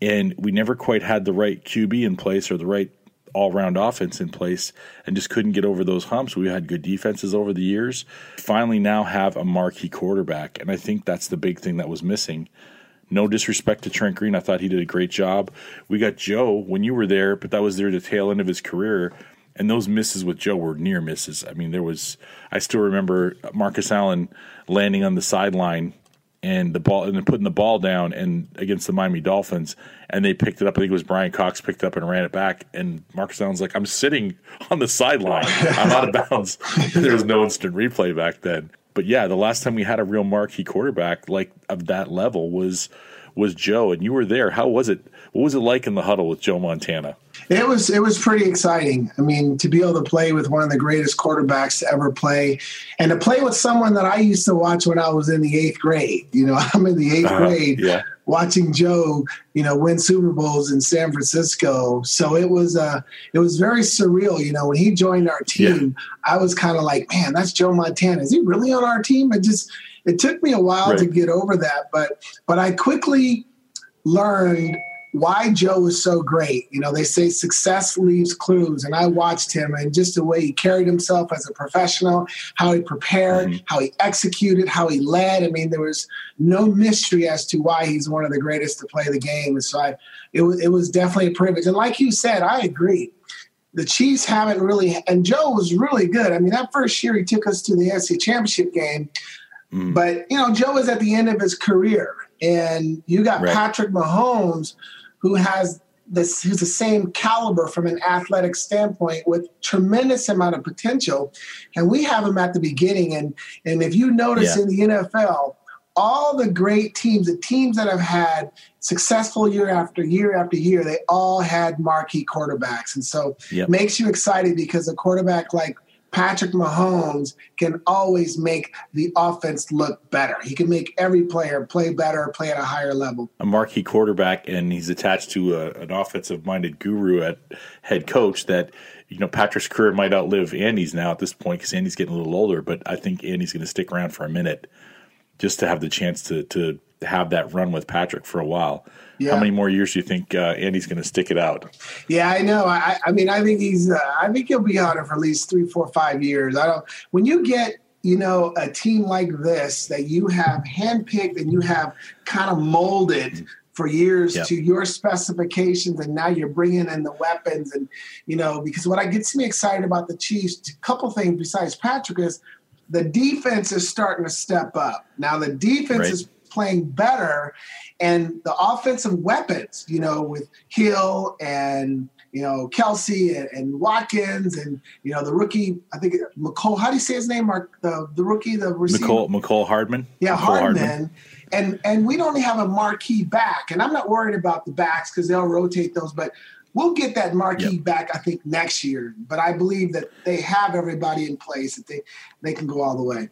and we never quite had the right Q B in place or the right all-round offense in place and just couldn't get over those humps. We had good defenses over the years. Finally now have a marquee quarterback, and I think that's the big thing that was missing. No disrespect to Trent Green. I thought he did a great job. We got Joe when you were there, but that was near the tail end of his career, and those misses with Joe were near misses. I mean, there was – I still remember Marcus Allen landing on the sideline and the ball, and then putting the ball down and against the Miami Dolphins, and they picked it up. I think it was Brian Cox picked it up and ran it back. And Marcus Allen's like, "I'm sitting on the sideline. I'm out of bounds." There was no instant replay back then. But yeah, the last time we had a real marquee quarterback like of that level was was Joe, and you were there. How was it? What was it like in the huddle with Joe Montana? It was it was pretty exciting. I mean, to be able to play with one of the greatest quarterbacks to ever play, and to play with someone that I used to watch when I was in the eighth grade. You know, I'm in the eighth uh-huh. grade yeah. watching Joe, you know, win Super Bowls in San Francisco. So it was uh, it was very surreal. You know, when he joined our team, yeah. I was kind of like, man, that's Joe Montana. Is he really on our team? It just it took me a while right. to get over that, but but I quickly learned why Joe is so great. You know, they say success leaves clues, and I watched him, and just the way he carried himself as a professional, how he prepared, mm-hmm. how he executed, how he led. I mean, there was no mystery as to why he's one of the greatest to play the game. And so I, it was, it was definitely a privilege. And like you said, I agree. The Chiefs haven't really, and Joe was really good. I mean, that first year he took us to the N F C Championship game. Mm. But, you know, Joe is at the end of his career. And you got right. Patrick Mahomes, who has this, who's the same caliber from an athletic standpoint with tremendous amount of potential. And we have him at the beginning. And, and if you notice yeah. in the N F L, all the great teams, the teams that have had successful year after year after year, they all had marquee quarterbacks. And so yep. it makes you excited because a quarterback like Patrick Mahomes can always make the offense look better. He can make every player play better, play at a higher level. A marquee quarterback, and he's attached to a, an offensive-minded guru at head coach that, you know, Patrick's career might outlive Andy's now at this point because Andy's getting a little older, but I think Andy's going to stick around for a minute just to have the chance to to have that run with Patrick for a while. Yeah. How many more years do you think uh, Andy's going to stick it out? Yeah, I know. I, I mean, I think he's. Uh, I think he'll be on it for at least three, four, five years. I don't. When you get, you know, a team like this that you have handpicked and you have kind of molded for years yep. to your specifications, and now you're bringing in the weapons, and you know, because what I gets me excited about the Chiefs, a couple things besides Patrick is. The defense is starting to step up. Now the defense right. is playing better, and the offensive weapons, you know, with Hill and, you know, Kelsey and, and Watkins and, you know, the rookie, I think, McCole, how do you say his name, Mark? The, the rookie, the receiver? McCole, McCole Hardman. Yeah, McCole Hardman. Hardman. And, and we don't have a marquee back, and I'm not worried about the backs because they'll rotate those, but we'll get that marquee yep. back, I think, next year. But I believe that they have everybody in place, that they, they can go all the way.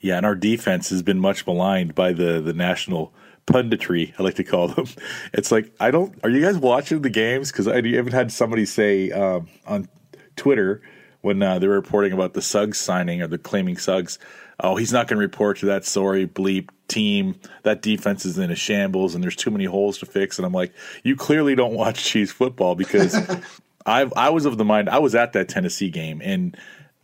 Yeah, and our defense has been much maligned by the, the national punditry, I like to call them. It's like, I don't – are you guys watching the games? Because I even had somebody say um, on Twitter when uh, they were reporting about the Suggs signing or the claiming Suggs, oh, he's not going to report to that sorry bleep team. That defense is in a shambles, and there's too many holes to fix. And I'm like, you clearly don't watch Chiefs football because I I was of the mind. I was at that Tennessee game, and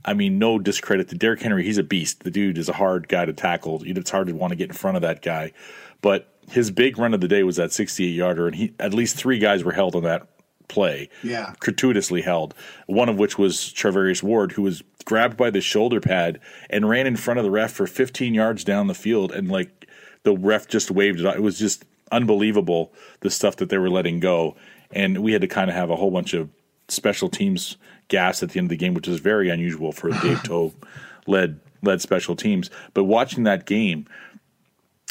I mean, no discredit to Derrick Henry. He's a beast. The dude is a hard guy to tackle. It's hard to want to get in front of that guy. But his big run of the day was that sixty-eight yarder, and he at least three guys were held on that play, yeah, gratuitously held, one of which was Travarius Ward, who was grabbed by the shoulder pad and ran in front of the ref for fifteen yards down the field, and like the ref just waved it. It was just unbelievable, the stuff that they were letting go, and we had to kind of have a whole bunch of special teams gaffes at the end of the game, which is very unusual for Dave Toew led led special teams. But watching that game,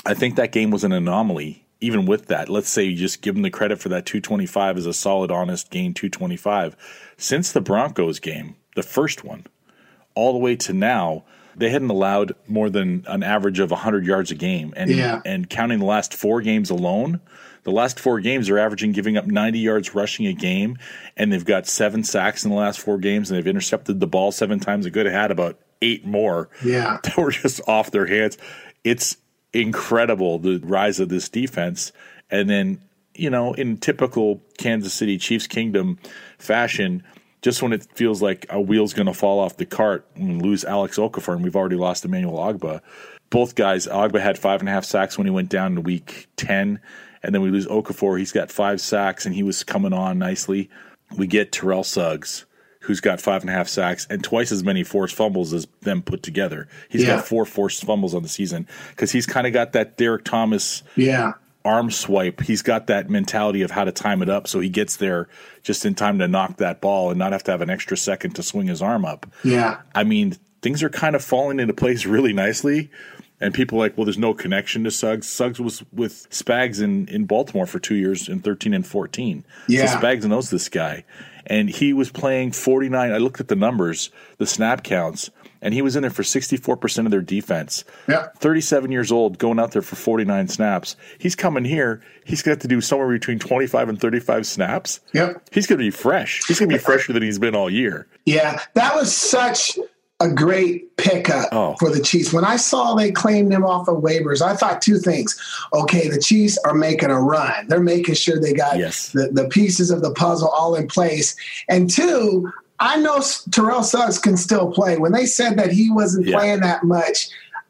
I think that game was an anomaly. Even with that, let's say you just give them the credit for that two twenty-five as a solid, honest gain, two twenty-five. Since the Broncos game, the first one, all the way to now, they hadn't allowed more than an average of one hundred yards a game. And, yeah. and counting the last four games alone, the last four games are averaging giving up ninety yards rushing a game, and they've got seven sacks in the last four games, and they've intercepted the ball seven times. They could have had about eight more yeah. that were just off their hands. It's incredible, the rise of this defense. And then, you know, in typical Kansas City Chiefs Kingdom fashion, just when it feels like a wheel's going to fall off the cart and lose Alex Okafor, and we've already lost Emmanuel Ogbah. Both guys, Ogbah had five and a half sacks when he went down in week ten, and then we lose Okafor. He's got five sacks, and he was coming on nicely. We get Terrell Suggs, who's got five and a half sacks and twice as many forced fumbles as them put together. He's yeah. got four forced fumbles on the season because he's kind of got that Derrick Thomas yeah. arm swipe. He's got that mentality of how to time it up, so he gets there just in time to knock that ball and not have to have an extra second to swing his arm up. Yeah, I mean, things are kind of falling into place really nicely. And people are like, well, there's no connection to Suggs. Suggs was with Spags in, in Baltimore for two years in thirteen and fourteen. Yeah. So Spags knows this guy. And he was playing forty-nine. I looked at the numbers, the snap counts, and he was in there for sixty-four percent of their defense. Yeah. thirty-seven years old, going out there for forty-nine snaps. He's coming here. He's going to have to do somewhere between twenty-five and thirty-five snaps. Yep. He's going to be fresh. He's going to be fresher than he's been all year. Yeah, that was such a great pickup oh. for the Chiefs. When I saw they claimed him off of waivers, I thought two things. Okay, the Chiefs are making a run. They're making sure they got yes. the, the pieces of the puzzle all in place. And two, I know Terrell Suggs can still play. When they said that he wasn't yeah. playing that much,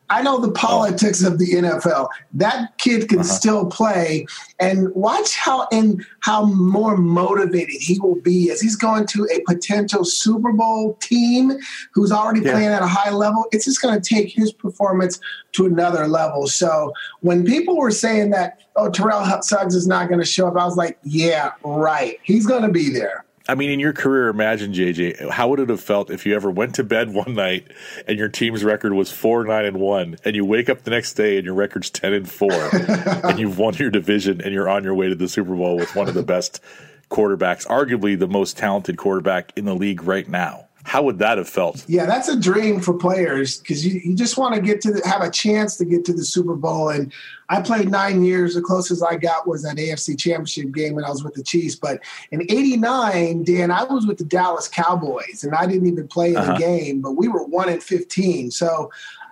I know the politics oh. of the N F L. That kid can uh-huh. still play, and watch how and how more motivated he will be as he's going to a potential Super Bowl team who's already yeah. playing at a high level. It's just going to take his performance to another level. So when people were saying that, oh, Terrell Suggs is not going to show up, I was like, yeah, right. He's going to be there. I mean, in your career, imagine, J J, how would it have felt if you ever went to bed one night and your team's record was four nine and one, and you wake up the next day and your record's ten and four, and you've won your division and you're on your way to the Super Bowl with one of the best quarterbacks, arguably the most talented quarterback in the league right now? How would that have felt? Yeah, that's a dream for players, because you, you just want to get to the, have a chance to get to the Super Bowl. And I played nine years. The closest I got was that A F C Championship game when I was with the Chiefs. But in eighty-nine, Dan, I was with the Dallas Cowboys, and I didn't even play in uh-huh. the game. But we were one and fifteen. So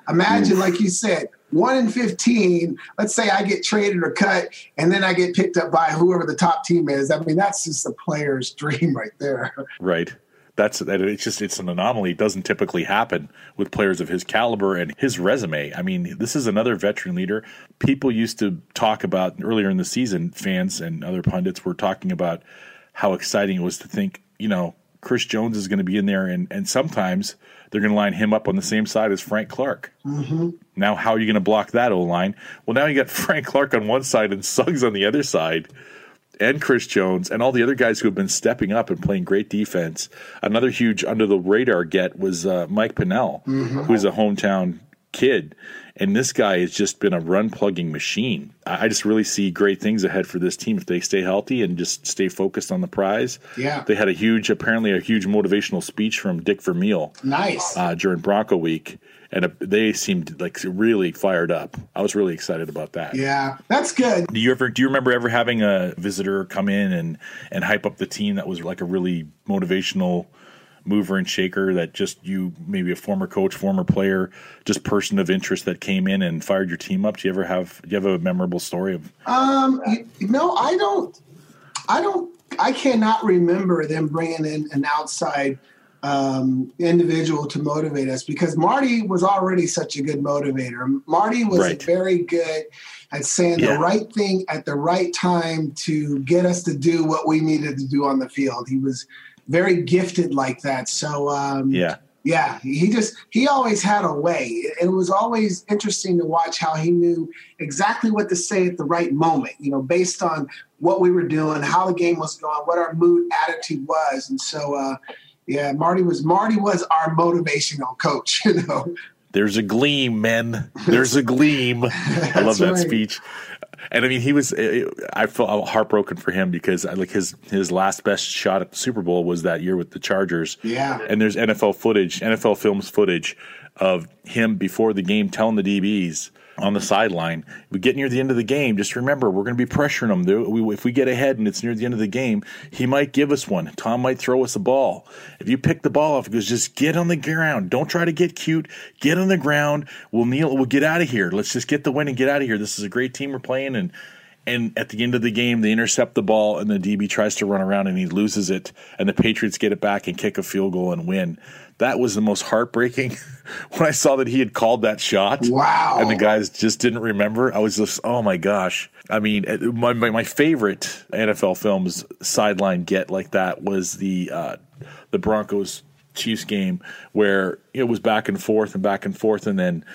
imagine, Oof. like you said, one and fifteen, let's say I get traded or cut, and then I get picked up by whoever the top team is. I mean, that's just a player's dream right there. Right. That's that. It's just it's an anomaly. It doesn't typically happen with players of his caliber and his resume. I mean, this is another veteran leader. People used to talk about earlier in the season, fans and other pundits were talking about how exciting it was to think, you know, Chris Jones is going to be in there, and, and sometimes they're going to line him up on the same side as Frank Clark. Mm-hmm. Now, how are you going to block that O-line? Well, now you got Frank Clark on one side and Suggs on the other side, and Chris Jones, and all the other guys who have been stepping up and playing great defense. Another huge under-the-radar get was uh, Mike Pinnell, mm-hmm. who's a hometown kid. And this guy has just been a run-plugging machine. I just really see great things ahead for this team if they stay healthy and just stay focused on the prize. Yeah. They had a huge, apparently a huge motivational speech from Dick Vermeil. Nice. Uh, during Bronco Week. And they seemed like really fired up. I was really excited about that. Yeah, that's good. Do you ever do you remember ever having a visitor come in and, and hype up the team that was like a really motivational mover and shaker, that just you, maybe a former coach, former player, just person of interest that came in and fired your team up? Do you ever have do you have a memorable story of? Um, no, I don't. I don't. I cannot remember them bringing in an outside um individual to motivate us, because Marty was already such a good motivator. Marty was right. very good at saying yeah. the right thing at the right time to get us to do what we needed to do on the field. He was very gifted like that. So um yeah yeah he just he always had a way. It was always interesting to watch how he knew exactly what to say at the right moment, you know, based on what we were doing, how the game was going, what our mood, attitude was. And so uh yeah, Marty was Marty was our motivational coach, you know. There's a gleam, men. There's a gleam. I love that right. speech. And I mean, he was I felt heartbroken for him, because like his his last best shot at the Super Bowl was that year with the Chargers. Yeah. And there's N F L footage, N F L Films footage of him before the game telling the D Bs on the sideline, we get near the end of the game, just remember, we're going to be pressuring him. If we get ahead and it's near the end of the game, he might give us one. Tom might throw us a ball. If you pick the ball off, he goes, just get on the ground. Don't try to get cute. Get on the ground. We'll kneel. We'll get out of here. Let's just get the win and get out of here. This is a great team we're playing. And and at the end of the game, they intercept the ball, and the D B tries to run around, and he loses it. And the Patriots get it back and kick a field goal and win. That was the most heartbreaking when I saw that he had called that shot. Wow. And the guys just didn't remember. I was just, oh, my gosh. I mean, my my, my favorite N F L Films sideline get like that was the uh, the Broncos-Chiefs game, where it was back and forth and back and forth. And then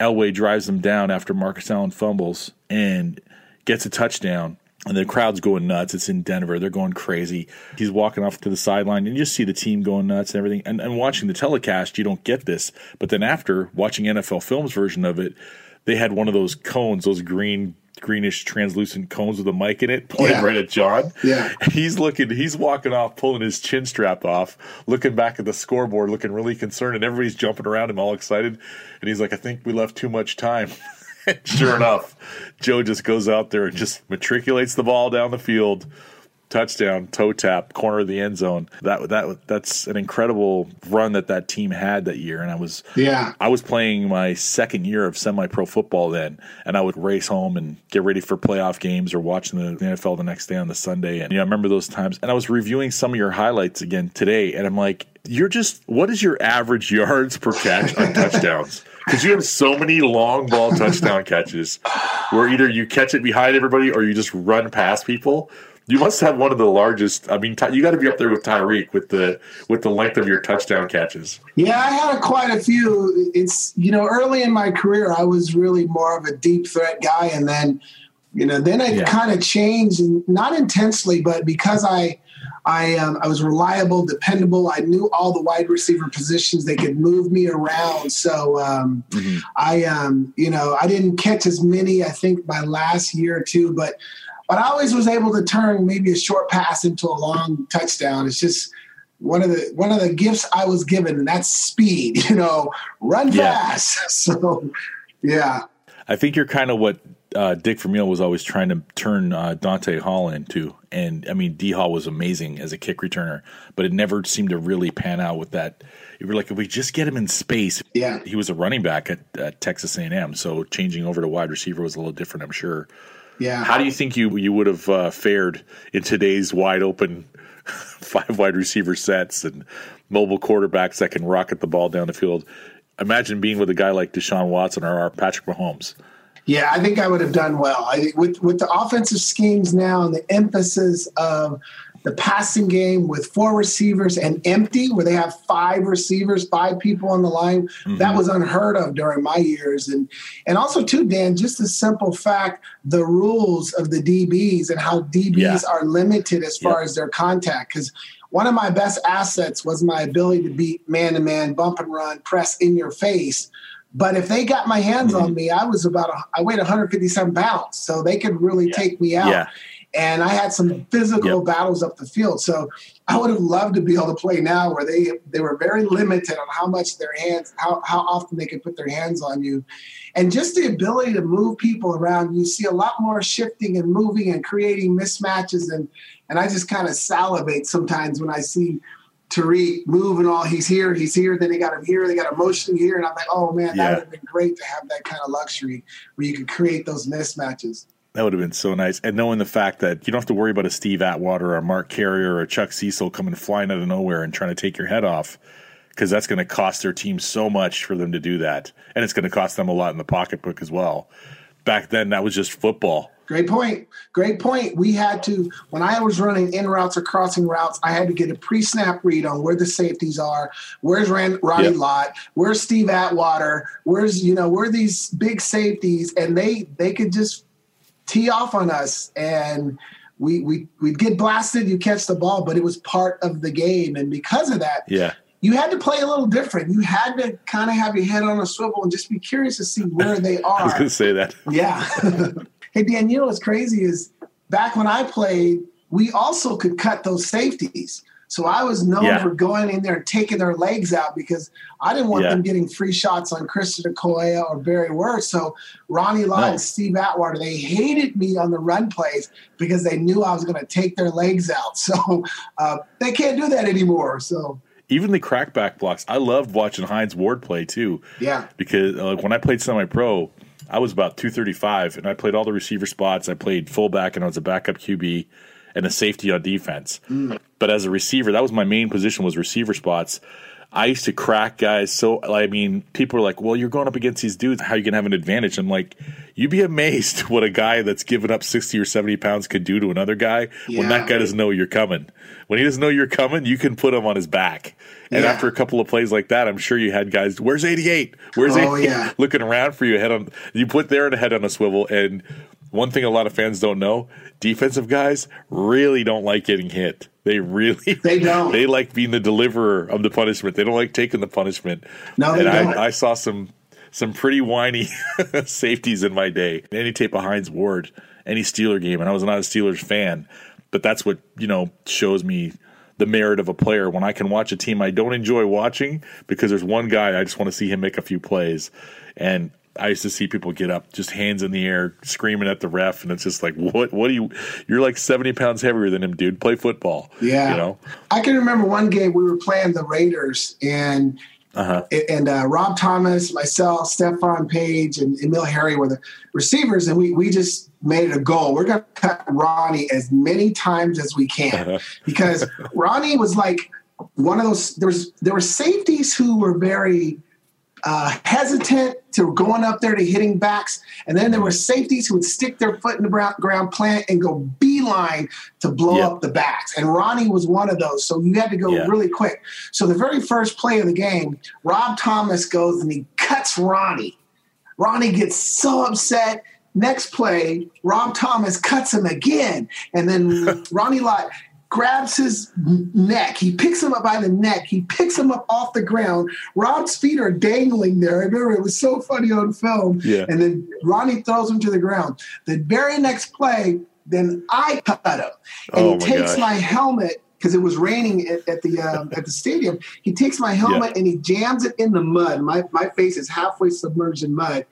Elway drives them down after Marcus Allen fumbles and gets a touchdown. And the crowd's going nuts. It's in Denver. They're going crazy. He's walking off to the sideline, and you just see the team going nuts and everything. And, and watching the telecast, you don't get this. But then after watching N F L Films version of it, they had one of those cones, those green, greenish, translucent cones with a mic in it, pointing yeah. right at John. Yeah. He's looking. He's walking off, pulling his chin strap off, looking back at the scoreboard, looking really concerned, and everybody's jumping around him, all excited. And he's like, I think we left too much time. Sure enough, Joe just goes out there and just matriculates the ball down the field touchdown, toe tap, corner of the end zone. That that that's an incredible run that that team had that year. And I was yeah, I was playing my second year of semi-pro football then, and I would race home and get ready for playoff games or watching the, the N F L the next day on the Sunday. And you know, I remember those times. And I was reviewing some of your highlights again today, and I'm like, you're just, what is your average yards per catch on touchdowns? Because you have so many long ball touchdown catches where either you catch it behind everybody or you just run past people. You must have one of the largest. I mean, you got to be up there with Tyreek with the with the length of your touchdown catches. Yeah, I had a, quite a few. It's, you know, early in my career, I was really more of a deep threat guy. And then, you know, then I yeah. kind of changed, and not intensely, but because I – I um, I was reliable, dependable. I knew all the wide receiver positions. They could move me around. So um, mm-hmm. I um, you know, I didn't catch as many, I think, my last year or two, but but I always was able to turn maybe a short pass into a long touchdown. It's just one of the one of the gifts I was given, and that's speed. You know, run yeah. fast. So yeah, I think you're kind of what Uh, Dick Vermeil was always trying to turn uh, Dante Hall into. And, I mean, D-Hall was amazing as a kick returner, but it never seemed to really pan out with that. You were like, if we just get him in space. Yeah. He was a running back at, at Texas A and M, so changing over to wide receiver was a little different, I'm sure. Yeah. How do you think you, you would have uh, fared in today's wide-open five wide receiver sets and mobile quarterbacks that can rocket the ball down the field? Imagine being with a guy like Deshaun Watson or Patrick Mahomes. Yeah, I think I would have done well. I, with with the offensive schemes now and the emphasis of the passing game with four receivers and empty, where they have five receivers, five people on the line, mm-hmm. that was unheard of during my years. And and also, too, Dan, just the simple fact, the rules of the D Bs and how D Bs yeah. are limited as far yep. as their contact. Because one of my best assets was my ability to beat man-to-man, bump and run, press in your face. But if they got my hands mm-hmm. on me, I was about, a, I weighed one hundred fifty-seven pounds, so they could really yeah. take me out. Yeah. And I had some physical yep. battles up the field. So I would have loved to be able to play now where they they were very limited on how much their hands, how, how often they could put their hands on you. And just the ability to move people around, you see a lot more shifting and moving and creating mismatches. And, and I just kind of salivate sometimes when I see Tariq move and all, he's here, he's here, then they got him here, they got a motion here, and I'm like, oh man, that yeah. would have been great to have that kind of luxury where you could create those mismatches. That would have been so nice. And knowing the fact that you don't have to worry about a Steve Atwater or a Mark Carrier or a Chuck Cecil coming flying out of nowhere and trying to take your head off, because that's going to cost their team so much for them to do that. And it's going to cost them a lot in the pocketbook as well. Back then, that was just football. Great point. Great point. We had to, when I was running in routes or crossing routes, I had to get a pre-snap read on where the safeties are, where's Rand, Ronnie yep. Lott, where's Steve Atwater, where's, you know, where these big safeties, and they they could just tee off on us, and we we we'd get blasted. You catch the ball, but it was part of the game, and because of that, yeah. you had to play a little different. You had to kind of have your head on a swivel and just be curious to see where they are. I was going to say that. Yeah. Hey, Dan, you know what's crazy is back when I played, we also could cut those safeties. So I was known yeah. for going in there and taking their legs out because I didn't want yeah. them getting free shots on Christian Okoye or Barry Wertz. So Ronnie Lott no. and Steve Atwater, they hated me on the run plays because they knew I was going to take their legs out. So uh, they can't do that anymore. So. Even the crackback blocks. I loved watching Hines Ward play, too. Yeah. Because uh, when I played semi-pro, I was about two thirty-five, and I played all the receiver spots. I played fullback, and I was a backup Q B and a safety on defense. Mm. But as a receiver, that was my main position, was receiver spots. I used to crack guys. So, I mean, people were like, well, you're going up against these dudes. How are you going to have an advantage? I'm like, you'd be amazed what a guy that's given up sixty or seventy pounds could do to another guy yeah. when that guy doesn't know you're coming. When he doesn't know you're coming, you can put him on his back. And yeah. after a couple of plays like that, I'm sure you had guys, where's eighty-eight? Where's oh, eighty-eight? Yeah. Looking around for you. Head on, you put their head on a swivel. And one thing a lot of fans don't know, defensive guys really don't like getting hit. They really they don't. They like being the deliverer of the punishment. They don't like taking the punishment. No, and they don't. I, I saw some some pretty whiny safeties in my day. Any tape of Hines Ward, any Steeler game, and I was not a Steelers fan. But that's what, you know, shows me the merit of a player. When I can watch a team I don't enjoy watching because there's one guy I just want to see him make a few plays. And I used to see people get up, just hands in the air, screaming at the ref, and it's just like, what? What do you? You're like seventy pounds heavier than him, dude. Play football. Yeah, you know. I can remember one game we were playing the Raiders, and uh-huh. and uh, Rob Thomas, myself, Stephon Page, and Emil Harry were the receivers, and we we just made it a goal. We're gonna cut Ronnie as many times as we can uh-huh. because Ronnie was like one of those. There was there were safeties who were very. Uh, hesitant to going up there to hitting backs. And then there were safeties who would stick their foot in the ground, plant, and go beeline to blow yep. up the backs. And Ronnie was one of those. So you had to go yeah. really quick. So the very first play of the game, Rob Thomas goes and he cuts Ronnie. Ronnie gets so upset. Next play, Rob Thomas cuts him again. And then Ronnie Lott grabs his neck. He picks him up by the neck. He picks him up off the ground. Rob's feet are dangling there. I remember it was so funny on film. Yeah. And then Ronnie throws him to the ground. The very next play, then I cut him. And oh he my takes gosh. my helmet, because it was raining at, at the um, at the stadium. He takes my helmet yeah. and he jams it in the mud. My, my face is halfway submerged in mud.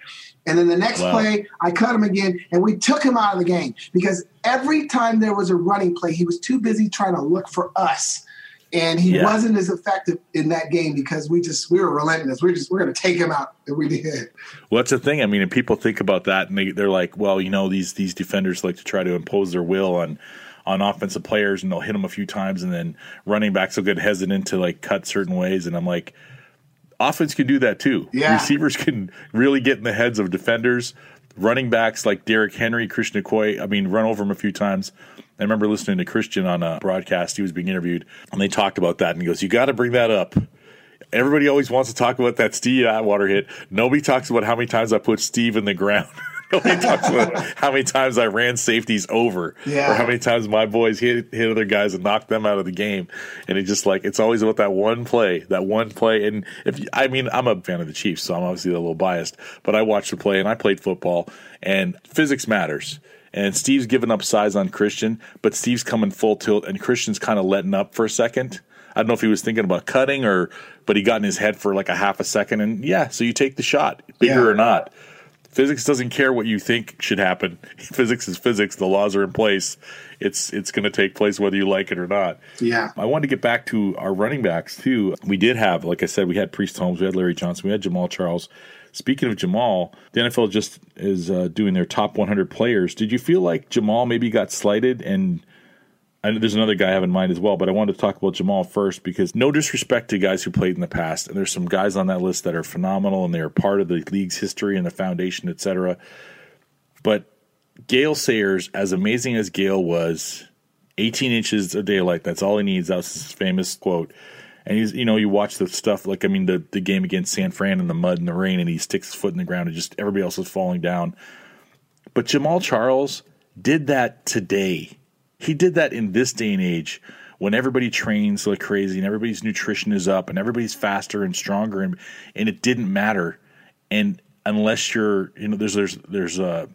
And then the next wow. play, I cut him again, and we took him out of the game because every time there was a running play, he was too busy trying to look for us, and he yeah. wasn't as effective in that game because we just we were relentless. We're just we're going to take him out, and we did. Well, that's the thing. I mean, and people think about that, and they, they're like, well, you know, these these defenders like to try to impose their will on on offensive players, and they'll hit them a few times, and then running backs will get hesitant to like cut certain ways, and I'm like. Offense can do that too. Yeah. Receivers can really get in the heads of defenders. Running backs like Derrick Henry, Christian Okoye, I mean, run over him a few times. I remember listening to Christian on a broadcast. He was being interviewed, and they talked about that, and he goes, you got to bring that up. Everybody always wants to talk about that Steve Atwater hit. Nobody talks about how many times I put Steve in the ground. Nobody talks about how many times I ran safeties over yeah. or how many times my boys hit hit other guys and knocked them out of the game. And it's just like, it's always about that one play, that one play. And if I mean, I'm a fan of the Chiefs, so I'm obviously a little biased, but I watched the play and I played football and physics matters. And Steve's giving up size on Christian, but Steve's coming full tilt and Christian's kind of letting up for a second. I don't know if he was thinking about cutting or, but he got in his head for like a half a second. And yeah, so you take the shot, bigger yeah. or not. Physics doesn't care what you think should happen. Physics is physics. The laws are in place. It's it's going to take place whether you like it or not. Yeah. I wanted to get back to our running backs, too. We did have, like I said, we had Priest Holmes. We had Larry Johnson. We had Jamaal Charles. Speaking of Jamaal, the N F L just is uh, doing their top one hundred players. Did you feel like Jamaal maybe got slighted? And I know there's another guy I have in mind as well, but I wanted to talk about Jamaal first because no disrespect to guys who played in the past, and there's some guys on that list that are phenomenal and they are part of the league's history and the foundation, et cetera. But Gale Sayers, as amazing as Gale was, eighteen inches of daylight, that's all he needs. That's his famous quote. And, he's, you know, you watch the stuff like, I mean, the, the game against San Fran in the mud and the rain, and he sticks his foot in the ground and just everybody else is falling down. But Jamaal Charles did that today. He did that in this day and age when everybody trains like crazy and everybody's nutrition is up and everybody's faster and stronger and, and it didn't matter. And unless you're, you know, there's, there's, there's a,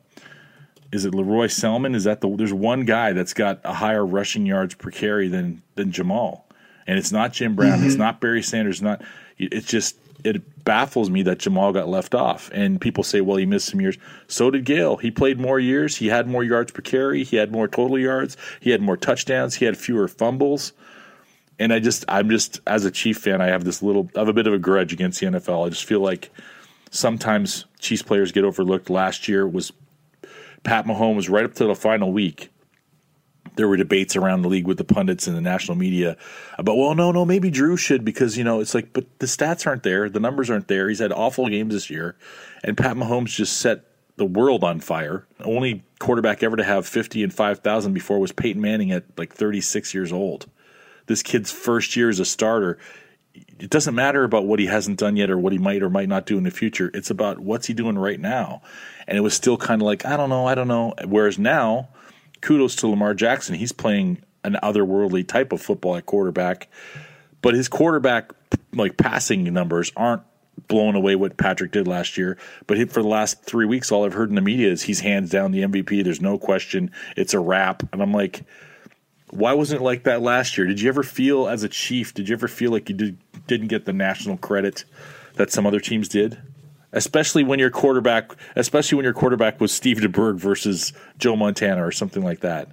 is it Leroy Selmon? Is that the, there's one guy that's got a higher rushing yards per carry than, than Jamaal. And it's not Jim Brown. Mm-hmm. It's not Barry Sanders. Not, it's just, it baffles me that Jamaal got left off. And people say, well, he missed some years. So did Gale. He played more years. He had more yards per carry. He had more total yards. He had more touchdowns. He had fewer fumbles. And I just, I'm just, as a Chief fan, I have this little, I have a bit of a grudge against the N F L. I just feel like sometimes Chiefs players get overlooked. Last year was Pat Mahomes right up to the final week. There were debates around the league with the pundits and the national media about, well, no, no, maybe Drew should because, you know, it's like, but the stats aren't there. The numbers aren't there. He's had awful games this year. And Pat Mahomes just set the world on fire. Only quarterback ever to have fifty and five thousand before was Peyton Manning at like thirty-six years old. This kid's first year as a starter. It doesn't matter about what he hasn't done yet or what he might or might not do in the future. It's about what's he doing right now. And it was still kind of like, I don't know, I don't know. Whereas now, kudos to Lamar Jackson. He's playing an otherworldly type of football at quarterback, but his quarterback like passing numbers aren't blowing away what Patrick did last year. But for the last three weeks, all I've heard in the media is he's hands down the M V P. There's no question. It's a wrap. And I'm like, why wasn't it like that last year? Did you ever feel as a Chief, did you ever feel like you did, didn't get the national credit that some other teams did? especially when your quarterback, especially when your quarterback was Steve DeBerg versus Joe Montana or something like that?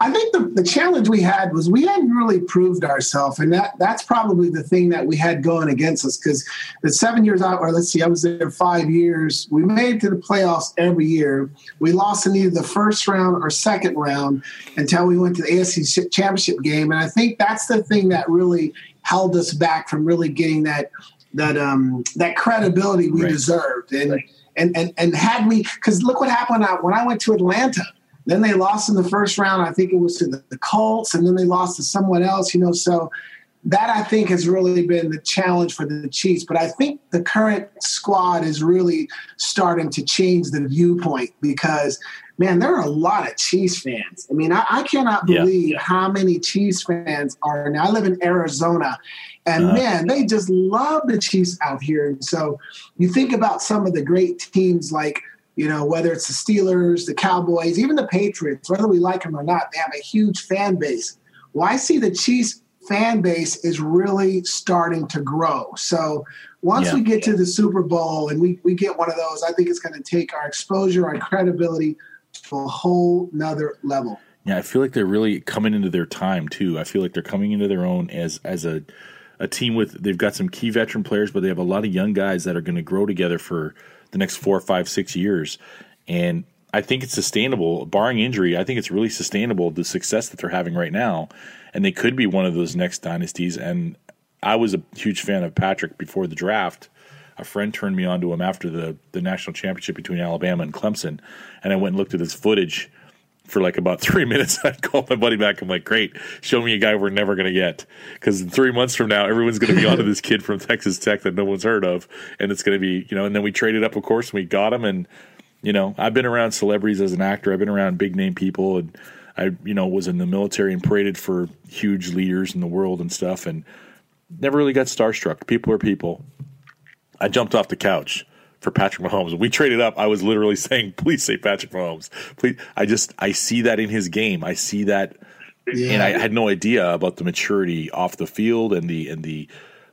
I think the, the challenge we had was we hadn't really proved ourselves, and that, that's probably the thing that we had going against us, because the seven years out, or let's see, I was there five years. We made it to the playoffs every year. We lost in either the first round or second round until we went to the A F C Championship game, and I think that's the thing that really held us back from really getting that that um, that credibility we right. deserved. And, right. and and and had we, because look what happened when I went to Atlanta. Then they lost in the first round. I think it was to the Colts, and then they lost to someone else, you know. So that, I think, has really been the challenge for the Chiefs. But I think the current squad is really starting to change the viewpoint because, man, there are a lot of Chiefs fans. I mean, I, I cannot believe yeah, yeah. how many Chiefs fans are now. I live in Arizona, and, uh, man, they just love the Chiefs out here. And so you think about some of the great teams like, you know, whether it's the Steelers, the Cowboys, even the Patriots, whether we like them or not, they have a huge fan base. Well, I see the Chiefs fan base is really starting to grow. So once yeah. we get to the Super Bowl and we, we get one of those, I think it's going to take our exposure, our credibility to a whole nother level. Yeah, I feel like they're really coming into their time, too. I feel like they're coming into their own as as a, a team with – they've got some key veteran players, but they have a lot of young guys that are going to grow together for – the next four, five, six years. And I think it's sustainable, barring injury. I think it's really sustainable, the success that they're having right now. And they could be one of those next dynasties. And I was a huge fan of Patrick before the draft. A friend turned me on to him after the, the national championship between Alabama and Clemson. And I went and looked at his footage for like about three minutes. I called my buddy back. I'm like, great, show me a guy we're never going to get. Because in three months from now, everyone's going to be onto this kid from Texas Tech that no one's heard of. And it's going to be, you know, and then we traded up, of course, and we got him. And, you know, I've been around celebrities as an actor. I've been around big name people. And I, you know, was in the military and paraded for huge leaders in the world and stuff. And never really got starstruck. People are people. I jumped off the couch for Patrick Mahomes. We traded up. I was literally saying, please say Patrick Mahomes. Please. I just, I see that in his game. I see that. Yeah. And I had no idea about the maturity off the field and the, and the,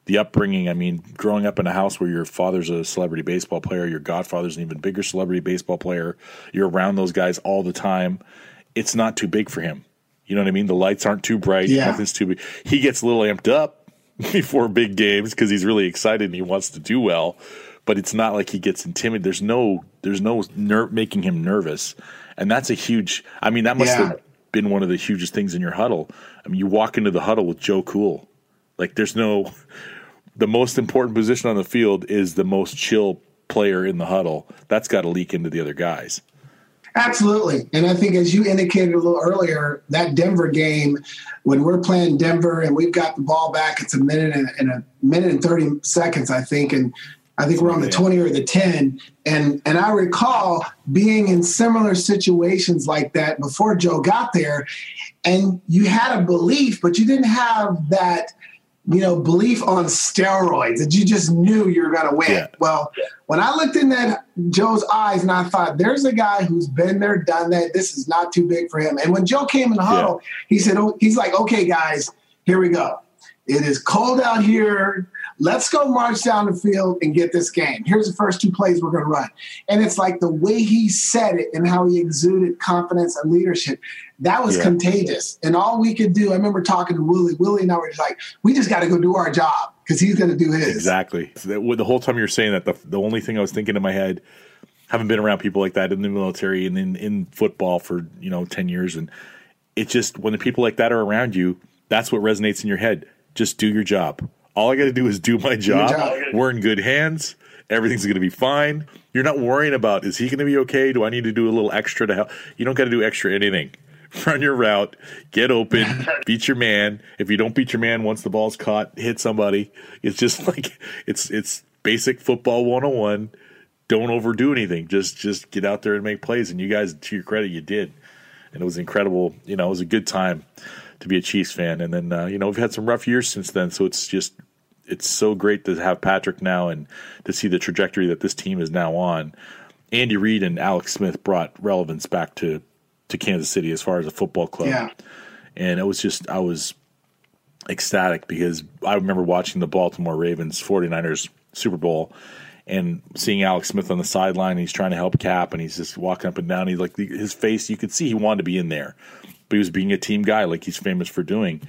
the upbringing. I mean, growing up in a house where your father's a celebrity baseball player, your godfather's an even bigger celebrity baseball player. You're around those guys all the time. It's not too big for him. You know what I mean? The lights aren't too bright. Yeah. Nothing's too big. He gets a little amped up before big games because he's really excited and he wants to do well. But it's not like he gets intimidated. There's no, there's no ner- making him nervous, and that's a huge. I mean, that must yeah. have been one of the hugest things in your huddle. I mean, you walk into the huddle with Joe Cool. Like, there's no. The most important position on the field is the most chill player in the huddle. That's got to leak into the other guys. Absolutely. And I think, as you indicated a little earlier, that Denver game, when we're playing Denver and we've got the ball back, it's a minute and, and a minute and thirty seconds, I think, and. I think we're on the twenty or the ten. And and I recall being in similar situations like that before Joe got there. And you had a belief, but you didn't have that, you know, belief on steroids that you just knew you were going to win. Yeah. Well, when I looked in that Joe's eyes and I thought, there's a guy who's been there, done that. This is not too big for him. And when Joe came in the huddle, yeah. he said, oh, he's like, okay, guys, here we go. It is cold out here. Let's go march down the field and get this game. Here's the first two plays we're going to run. And it's like the way he said it and how he exuded confidence and leadership, that was yeah. contagious. And all we could do, I remember talking to Willie. Willie and I were like, we just got to go do our job because he's going to do his. Exactly. So the whole time you were saying that, the, the only thing I was thinking in my head, having been around people like that in the military and in, in football for, you know, ten years. And it just, when the people like that are around you, that's what resonates in your head. Just do your job. All I got to do is do my job. job. We're in good hands. Everything's going to be fine. You're not worrying about, is he going to be okay? Do I need to do a little extra to help? You don't got to do extra anything. Run your route. Get open. Beat your man. If you don't beat your man once the ball's caught, hit somebody. It's just like it's it's basic football one oh one. Don't overdo anything. Just just get out there and make plays. And you guys, to your credit, you did. And it was incredible. You know, it was a good time to be a Chiefs fan. And then, uh, you know, we've had some rough years since then. So it's just, it's so great to have Patrick now and to see the trajectory that this team is now on. Andy Reid and Alex Smith brought relevance back to, to Kansas City as far as a football club. Yeah. And it was just, I was ecstatic because I remember watching the Baltimore Ravens 49ers Super Bowl and seeing Alex Smith on the sideline, he's trying to help Cap, and he's just walking up and down. He like his face, you could see he wanted to be in there, but he was being a team guy, like he's famous for doing.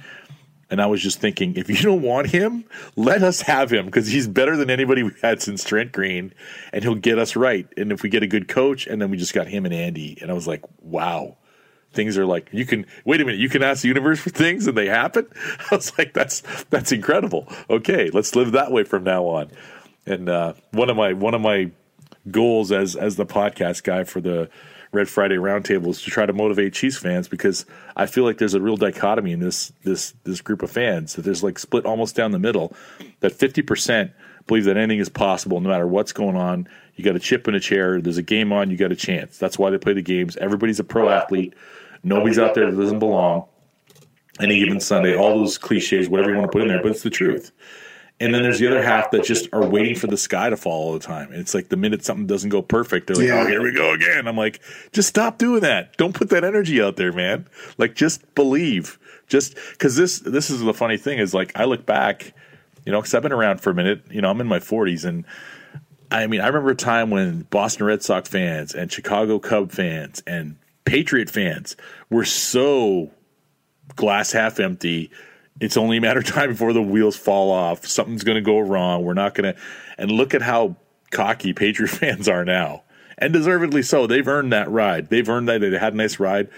And I was just thinking, if you don't want him, let us have him, because he's better than anybody we've had since Trent Green, and he'll get us right. And if we get a good coach, and then we just got him and Andy, and I was like, wow. Things are like, you can, wait a minute, you can ask the universe for things and they happen? I was like, that's that's incredible. Okay, let's live that way from now on. And uh, one of my one of my goals as as the podcast guy for the Red Friday Roundtable is to try to motivate Chiefs fans, because I feel like there's a real dichotomy in this this this group of fans that there's like split almost down the middle, that fifty percent believe that anything is possible no matter what's going on. You got a chip in a chair. There's a game on. You got a chance. That's why they play the games. Everybody's a pro athlete. Nobody's out there that doesn't belong. Any given Sunday, all those cliches, whatever you want to put in there, but it's the truth. And then there's the other half that just are waiting for the sky to fall all the time. And it's like the minute something doesn't go perfect, they're like, yeah. oh, here we go again. I'm like, just stop doing that. Don't put that energy out there, man. Like, just believe. Just because this this is the funny thing is, like, I look back, you know, because I've been around for a minute. You know, I'm in my forties, and I mean, I remember a time when Boston Red Sox fans and Chicago Cub fans and Patriot fans were so glass half empty. It's only a matter of time before the wheels fall off. Something's going to go wrong. We're not going to. And look at how cocky Patriot fans are now. And deservedly so. They've earned that ride. They've earned that. They had a nice ride.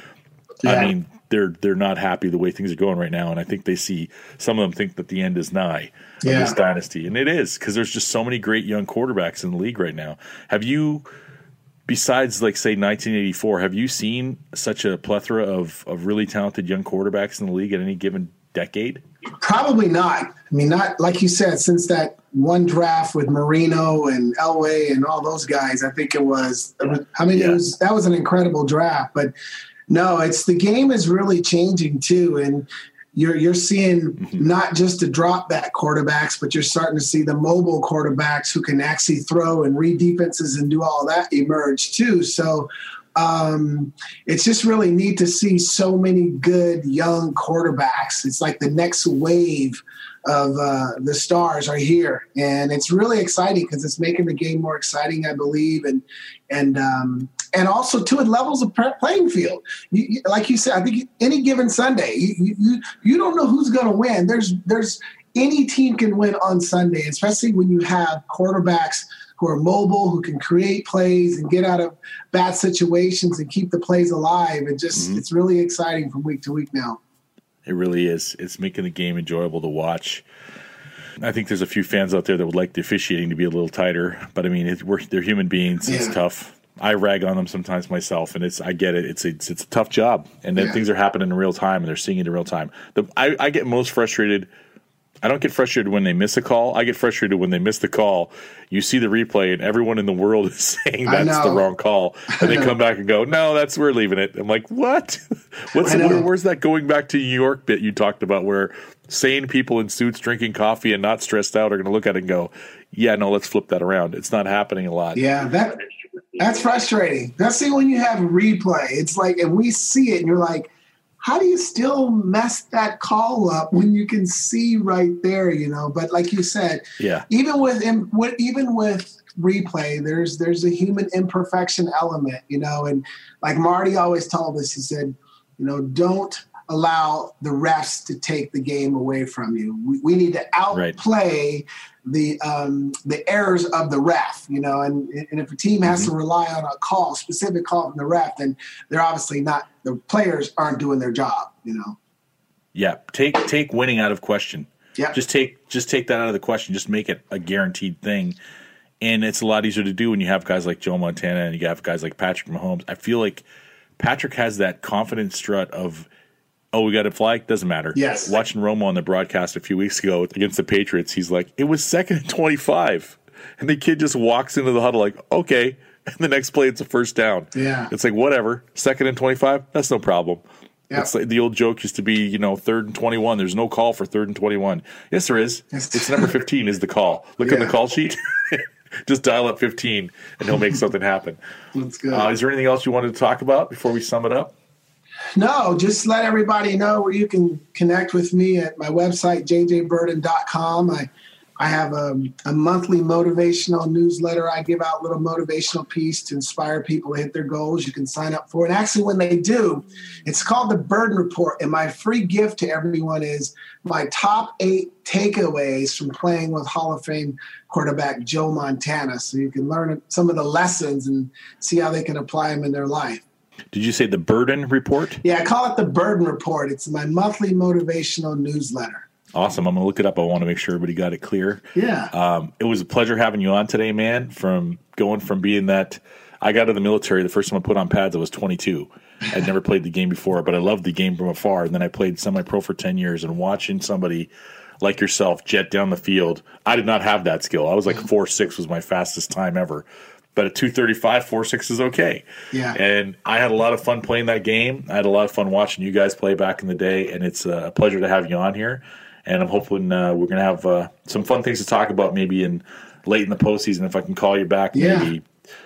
Yeah. I mean, they're they're not happy the way things are going right now. And I think they see, some of them think that the end is nigh of yeah. this dynasty. And it is, because there's just so many great young quarterbacks in the league right now. Have you, besides, like, say, nineteen eighty-four, have you seen such a plethora of, of really talented young quarterbacks in the league at any given decade? Probably not. I mean, not like you said, since that one draft with Marino and Elway and all those guys. I think it was, I mean, yeah. it was, that was an incredible draft. But no, it's the game is really changing too. And you're, you're seeing mm-hmm. not just the drop back quarterbacks, but you're starting to see the mobile quarterbacks who can actually throw and read defenses and do all that emerge too. So Um, it's just really neat to see so many good young quarterbacks. It's like the next wave of uh, the stars are here, and it's really exciting because it's making the game more exciting, I believe, and and um, and also too at levels of playing field. You, you, like you said, I think any given Sunday, you you, you don't know who's going to win. There's there's any team can win on Sunday, especially when you have quarterbacks who are mobile, who can create plays and get out of bad situations and keep the plays alive. It just mm-hmm. it's really exciting from week to week now. It really is. It's making the game enjoyable to watch. I think there's a few fans out there that would like the officiating to be a little tighter, but I mean, it, we're, they're human beings. Yeah. It's tough. I rag on them sometimes myself, and it's I get it. It's it's, it's a tough job, and then yeah. things are happening in real time, and they're seeing it in real time. The, I, I get most frustrated. I don't get frustrated when they miss a call. I get frustrated when they miss the call. You see the replay, and everyone in the world is saying that's the wrong call. And they come back and go, no, that's we're leaving it. I'm like, what? What's the, where's that going back to New York bit you talked about where sane people in suits drinking coffee and not stressed out are going to look at it and go, yeah, no, let's flip that around. It's not happening a lot. Yeah, that that's frustrating. That's the when you have replay. It's like, and we see it, and you're like, how do you still mess that call up when you can see right there, you know? But like you said, yeah. even with even with replay, there's there's a human imperfection element, you know? And like Marty always told us, he said, you know, don't allow the refs to take the game away from you. We, we need to outplay right. the um, the errors of the ref, you know? And, and if a team has mm-hmm. to rely on a call, specific call from the ref, then they're obviously not, the players aren't doing their job, you know? Yeah. Take, take winning out of question. Yeah. Just take, just take that out of the question. Just make it a guaranteed thing. And it's a lot easier to do when you have guys like Joe Montana and you have guys like Patrick Mahomes. I feel like Patrick has that confident strut of, oh, we got a flag? Doesn't matter. Yes. Watching Romo on the broadcast a few weeks ago against the Patriots, he's like, it was second and twenty-five. And the kid just walks into the huddle like, okay. And the next play, it's a first down. Yeah. It's like, whatever. Second and twenty-five, that's no problem. Yeah. It's like the old joke used to be, you know, third and twenty-one. There's no call for third and twenty-one. Yes, there is. It's number fifteen is the call. Look yeah. at the call sheet. Just dial up fifteen, and he'll make something happen. That's good. Uh, is there anything else you wanted to talk about before we sum it up? No, just let everybody know where you can connect with me at my website, j j birden dot com. I I have a, a monthly motivational newsletter. I give out little motivational pieces to inspire people to hit their goals. You can sign up for it. And actually, when they do, it's called the Birden Report. And my free gift to everyone is my top eight takeaways from playing with Hall of Fame quarterback Joe Montana. So you can learn some of the lessons and see how they can apply them in their life. Did you say the Birden Report? Yeah, I call it the Birden Report. It's my monthly motivational newsletter. Awesome. I'm going to look it up. I want to make sure everybody got it clear. Yeah. Um, it was a pleasure having you on today, man. From going from being that I got out of the military, the first time I put on pads, I was twenty-two. I'd never played the game before, but I loved the game from afar. And then I played semi-pro for ten years, and watching somebody like yourself jet down the field, I did not have that skill. I was like four six was my fastest time ever. But at two thirty-five, four six is okay. Yeah. And I had a lot of fun playing that game. I had a lot of fun watching you guys play back in the day, and it's a pleasure to have you on here. And I'm hoping uh, we're going to have uh, some fun things to talk about maybe in late in the postseason if I can call you back. Yeah. Maybe.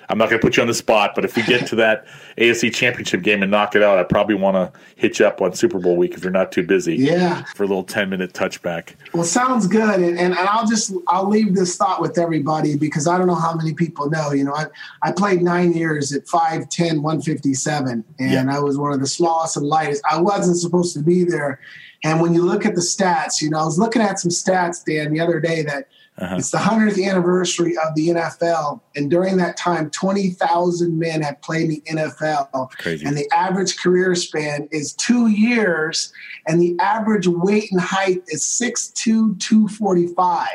I'm not going to put you on the spot, but if we get to that A F C Championship game and knock it out, I probably want to hit you up on Super Bowl week if you're not too busy. Yeah. For a little ten-minute touchback. Well, sounds good. And, and and I'll just I'll leave this thought with everybody because I don't know how many people know. You know, I, I played nine years at five ten, one fifty-seven, and yeah. I was one of the smallest and lightest. I wasn't supposed to be there. And when you look at the stats, you know, I was looking at some stats, Dan, the other day that uh-huh. it's the hundredth anniversary of the N F L. And during that time, twenty thousand men have played the N F L. Crazy. And the average career span is two years. And the average weight and height is six two, two forty-five.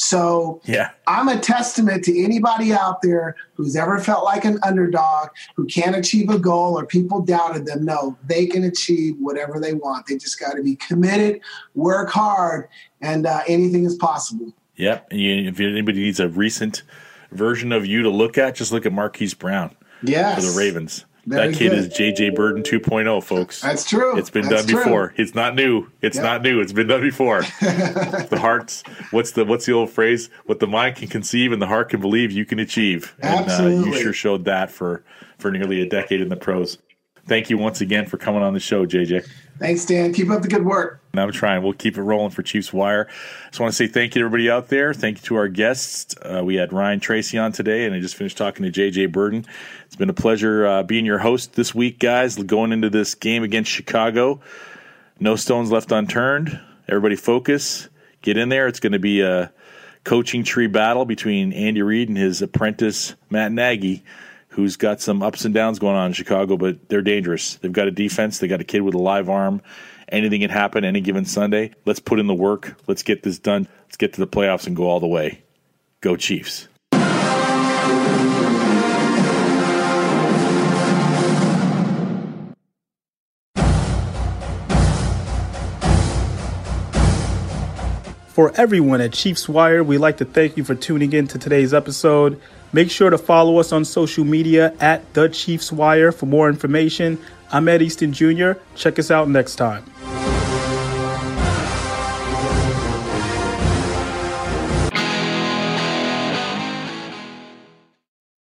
So yeah. I'm a testament to anybody out there who's ever felt like an underdog, who can't achieve a goal or people doubted them. No, they can achieve whatever they want. They just got to be committed, work hard, and uh, anything is possible. Yep. And you, if anybody needs a recent version of you to look at, just look at Marquise Brown yes. for the Ravens. Very that kid good. Is J J. Birden two point oh, folks. That's true. It's been That's done true. Before. It's not new. It's yep. not new. It's been done before. The heart's what's the what's the old phrase? What the mind can conceive and the heart can believe, you can achieve. Absolutely. And uh, you sure showed that for, for nearly a decade in the pros. Thank you once again for coming on the show, J J. Thanks, Dan. Keep up the good work. And I'm trying. We'll keep it rolling for Chiefs Wire. Just want to say thank you to everybody out there. Thank you to our guests. Uh, we had Ryan Tracy on today, and I just finished talking to J J. Birden. It's been a pleasure uh, being your host this week, guys, going into this game against Chicago. No stones left unturned. Everybody focus. Get in there. It's going to be a coaching tree battle between Andy Reid and his apprentice, Matt Nagy, who's got some ups and downs going on in Chicago, but they're dangerous. They've got a defense. They got a kid with a live arm. Anything can happen any given Sunday. Let's put in the work. Let's get this done. Let's get to the playoffs and go all the way. Go Chiefs. For everyone at Chiefs Wire, we'd like to thank you for tuning in to today's episode. Make sure to follow us on social media at The Chiefs Wire for more information. I'm Ed Easton Junior Check us out next time.